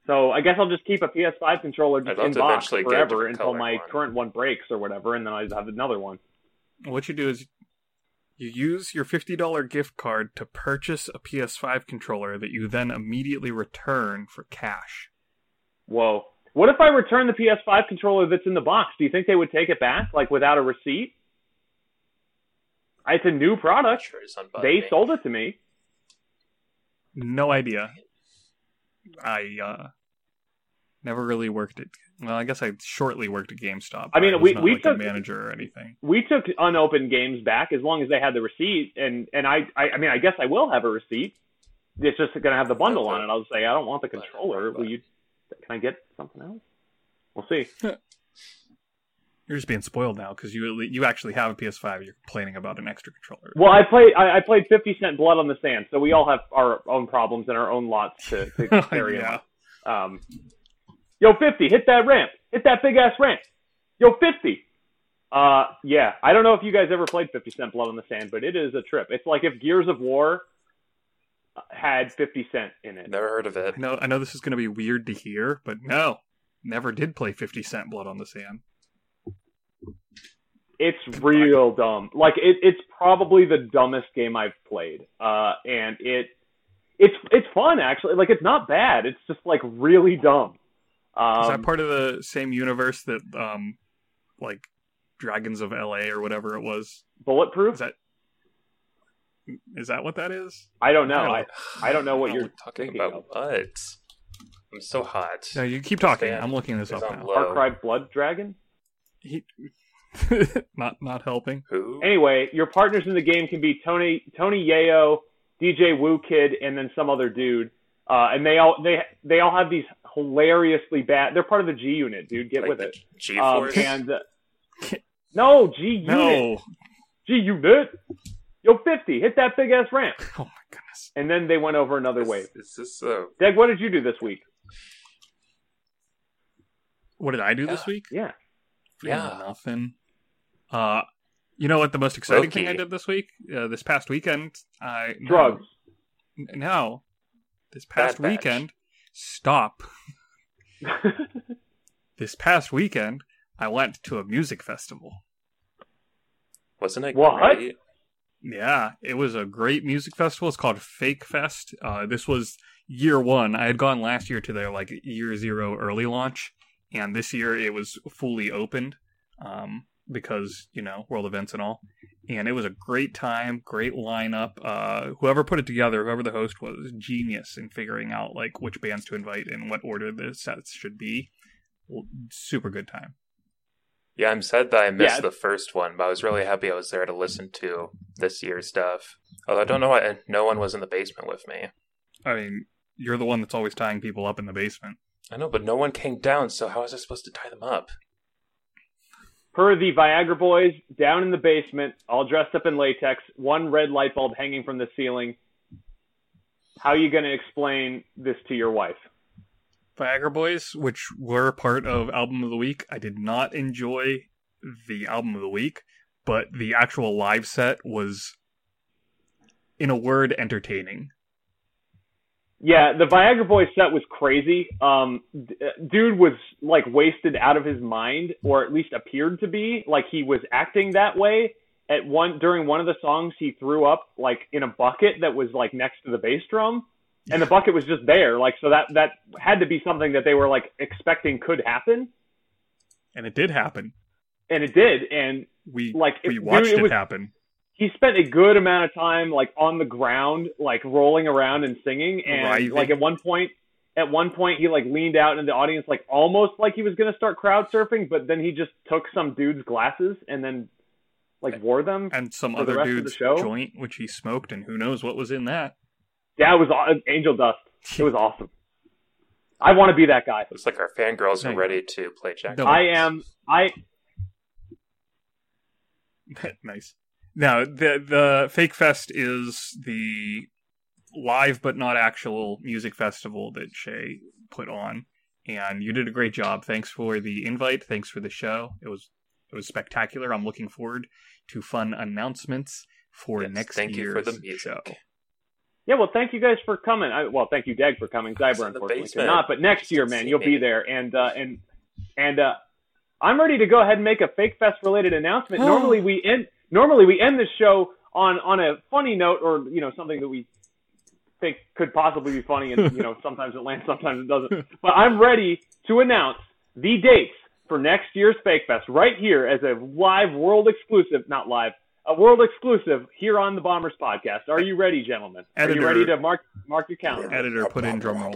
So I guess I'll just keep a PS5 controller just in box forever until my current one breaks or whatever, and then I have another one. What you do is you use your $50 gift card to purchase a PS5 controller that you then immediately return for cash. Whoa. What if I return the PS5 controller that's in the box? Do you think they would take it back, like, without a receipt? It's a new product. Sure, they sold it to me. No idea. I never really worked at... Well, I guess I shortly worked at GameStop. I mean, I was not a manager or anything. We took unopened games back as long as they had the receipt. And I mean, I guess I will have a receipt. It's just going to have the bundle on it. I'll say, I don't want the controller. Can I get something else? We'll see. You're just being spoiled now because you actually have a PS5. You're complaining about an extra controller. Well, I played 50 Cent Blood on the Sand, so we all have our own problems and our own lots to carry on. Yo, 50, hit that ramp. Hit that big-ass ramp. Yo, 50. Yeah, I don't know if you guys ever played 50 Cent Blood on the Sand, but it is a trip. It's like if Gears of War had 50 Cent in it. Never heard of it. I know this is going to be weird to hear, but no. Never did play 50 Cent Blood on the Sand. It's real dumb. Like it's probably the dumbest game I've played. And it's fun actually. Like it's not bad. It's just like really dumb. Is that part of the same universe that like Dragons of LA or whatever it was? Bulletproof? Is that what that is? I don't know. I don't know what you're talking about. But I'm so hot. No, you keep talking. I'm looking this up now. Archived Blood Dragon? Not helping. Who? Anyway, your partners in the game can be Tony Yayo, DJ Woo Kid, and then some other dude. And they all have these hilariously bad. They're part of the G Unit, dude. Get like with it. G Force. No G Unit. No. G Unit. Yo, 50. Hit that big ass ramp. Oh my goodness. And then they went over another wave. Deg, what did you do this week? What did I do this week? Yeah. Yeah, nothing. You know what the most exciting thing I did this week? This past weekend, I... Drugs. No. This past weekend... Stop. This past weekend, I went to a music festival. Wasn't it great? Yeah, it was a great music festival. It's called Fake Fest. This was year one. I had gone last year to their year zero early launch. And this year it was fully opened because, world events and all. And it was a great time, great lineup. Whoever put it together, whoever the host was, genius in figuring out which bands to invite and what order the sets should be. Super good time. Yeah, I'm sad that I missed the first one, but I was really happy I was there to listen to this year's stuff. Although I don't know why no one was in the basement with me. I mean, you're the one that's always tying people up in the basement. I know, but no one came down, so how was I supposed to tie them up? Per the Viagra Boys, down in the basement, all dressed up in latex, one red light bulb hanging from the ceiling. How are you going to explain this to your wife? Viagra Boys, which were part of Album of the Week. I did not enjoy the Album of the Week, but the actual live set was, in a word, entertaining. Yeah, the Viagra Boys set was crazy. Dude was, like, wasted out of his mind, or at least appeared to be. Like, he was acting that way. During one of the songs, he threw up, like, in a bucket that was, like, next to the bass drum. And the bucket was just there. Like, so that had to be something that they were, like, expecting could happen. And it did happen. And it did. And we watched it happen. He spent a good amount of time, like, on the ground, like, rolling around and singing. And writhing. Like, at one point, he, like, leaned out into the audience, like, almost like he was going to start crowd surfing. But then he just took some dude's glasses and then, like, wore them. And some other dude's joint, which he smoked. And who knows what was in that. Yeah, it was angel dust. It was awesome. I want to be that guy. Looks like our fangirls are ready to play Jack. Nice. Now, the Fake Fest is the live but not actual music festival that Shay put on. And you did a great job. Thanks for the invite. Thanks for the show. It was spectacular. I'm looking forward to fun announcements for next year's for the music. Show. Yeah, well, thank you guys for coming. Thank you, Dag, for coming. Zyber, unfortunately, cannot. But next year, man, you'll be there. And I'm ready to go ahead and make a Fake Fest related announcement. Normally we end this show on a funny note, or something that we think could possibly be funny, and sometimes it lands, sometimes it doesn't. But I'm ready to announce the dates for next year's Fake Fest right here as a live world exclusive. Not live. A world exclusive here on the Bombers Podcast. Are you ready, gentlemen? Are you ready to mark your calendar? Editor, put in drum roll.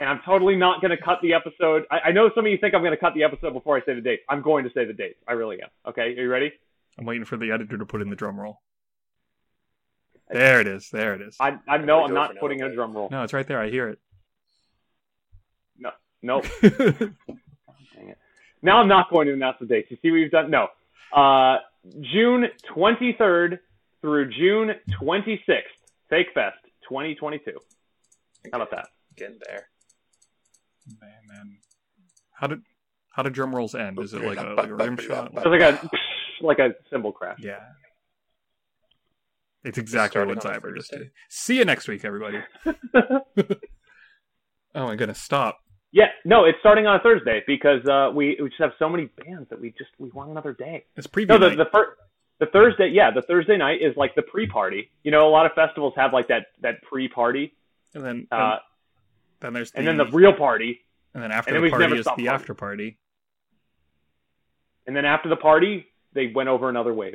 And I'm totally not going to cut the episode. I know some of you think I'm going to cut the episode before I say the date. I'm going to say the date. I really am. Okay, are you ready? I'm waiting for the editor to put in the drum roll. There it is. There it is. I know I'm not putting in a drum roll. No, it's right there. I hear it. No. Nope. Dang it. Now I'm not going to announce the dates. You see what you've done? No. June 23rd through June 26th, Fake Fest 2022. How about that? Getting there. Man. How do drum rolls end? Is it like a rim shot? It's like a cymbal crash. Yeah. It's exactly what Cyber just did. See you next week, everybody. Oh, I'm gonna stop. Yeah, no, it's starting on a Thursday because we just have so many bands that we want another day. It's preview night. The Thursday, yeah, the Thursday night is like the pre-party. A lot of festivals have like that pre-party, and then there's and then the real party, and then after the party is the after party, and then after the party they went over another wave.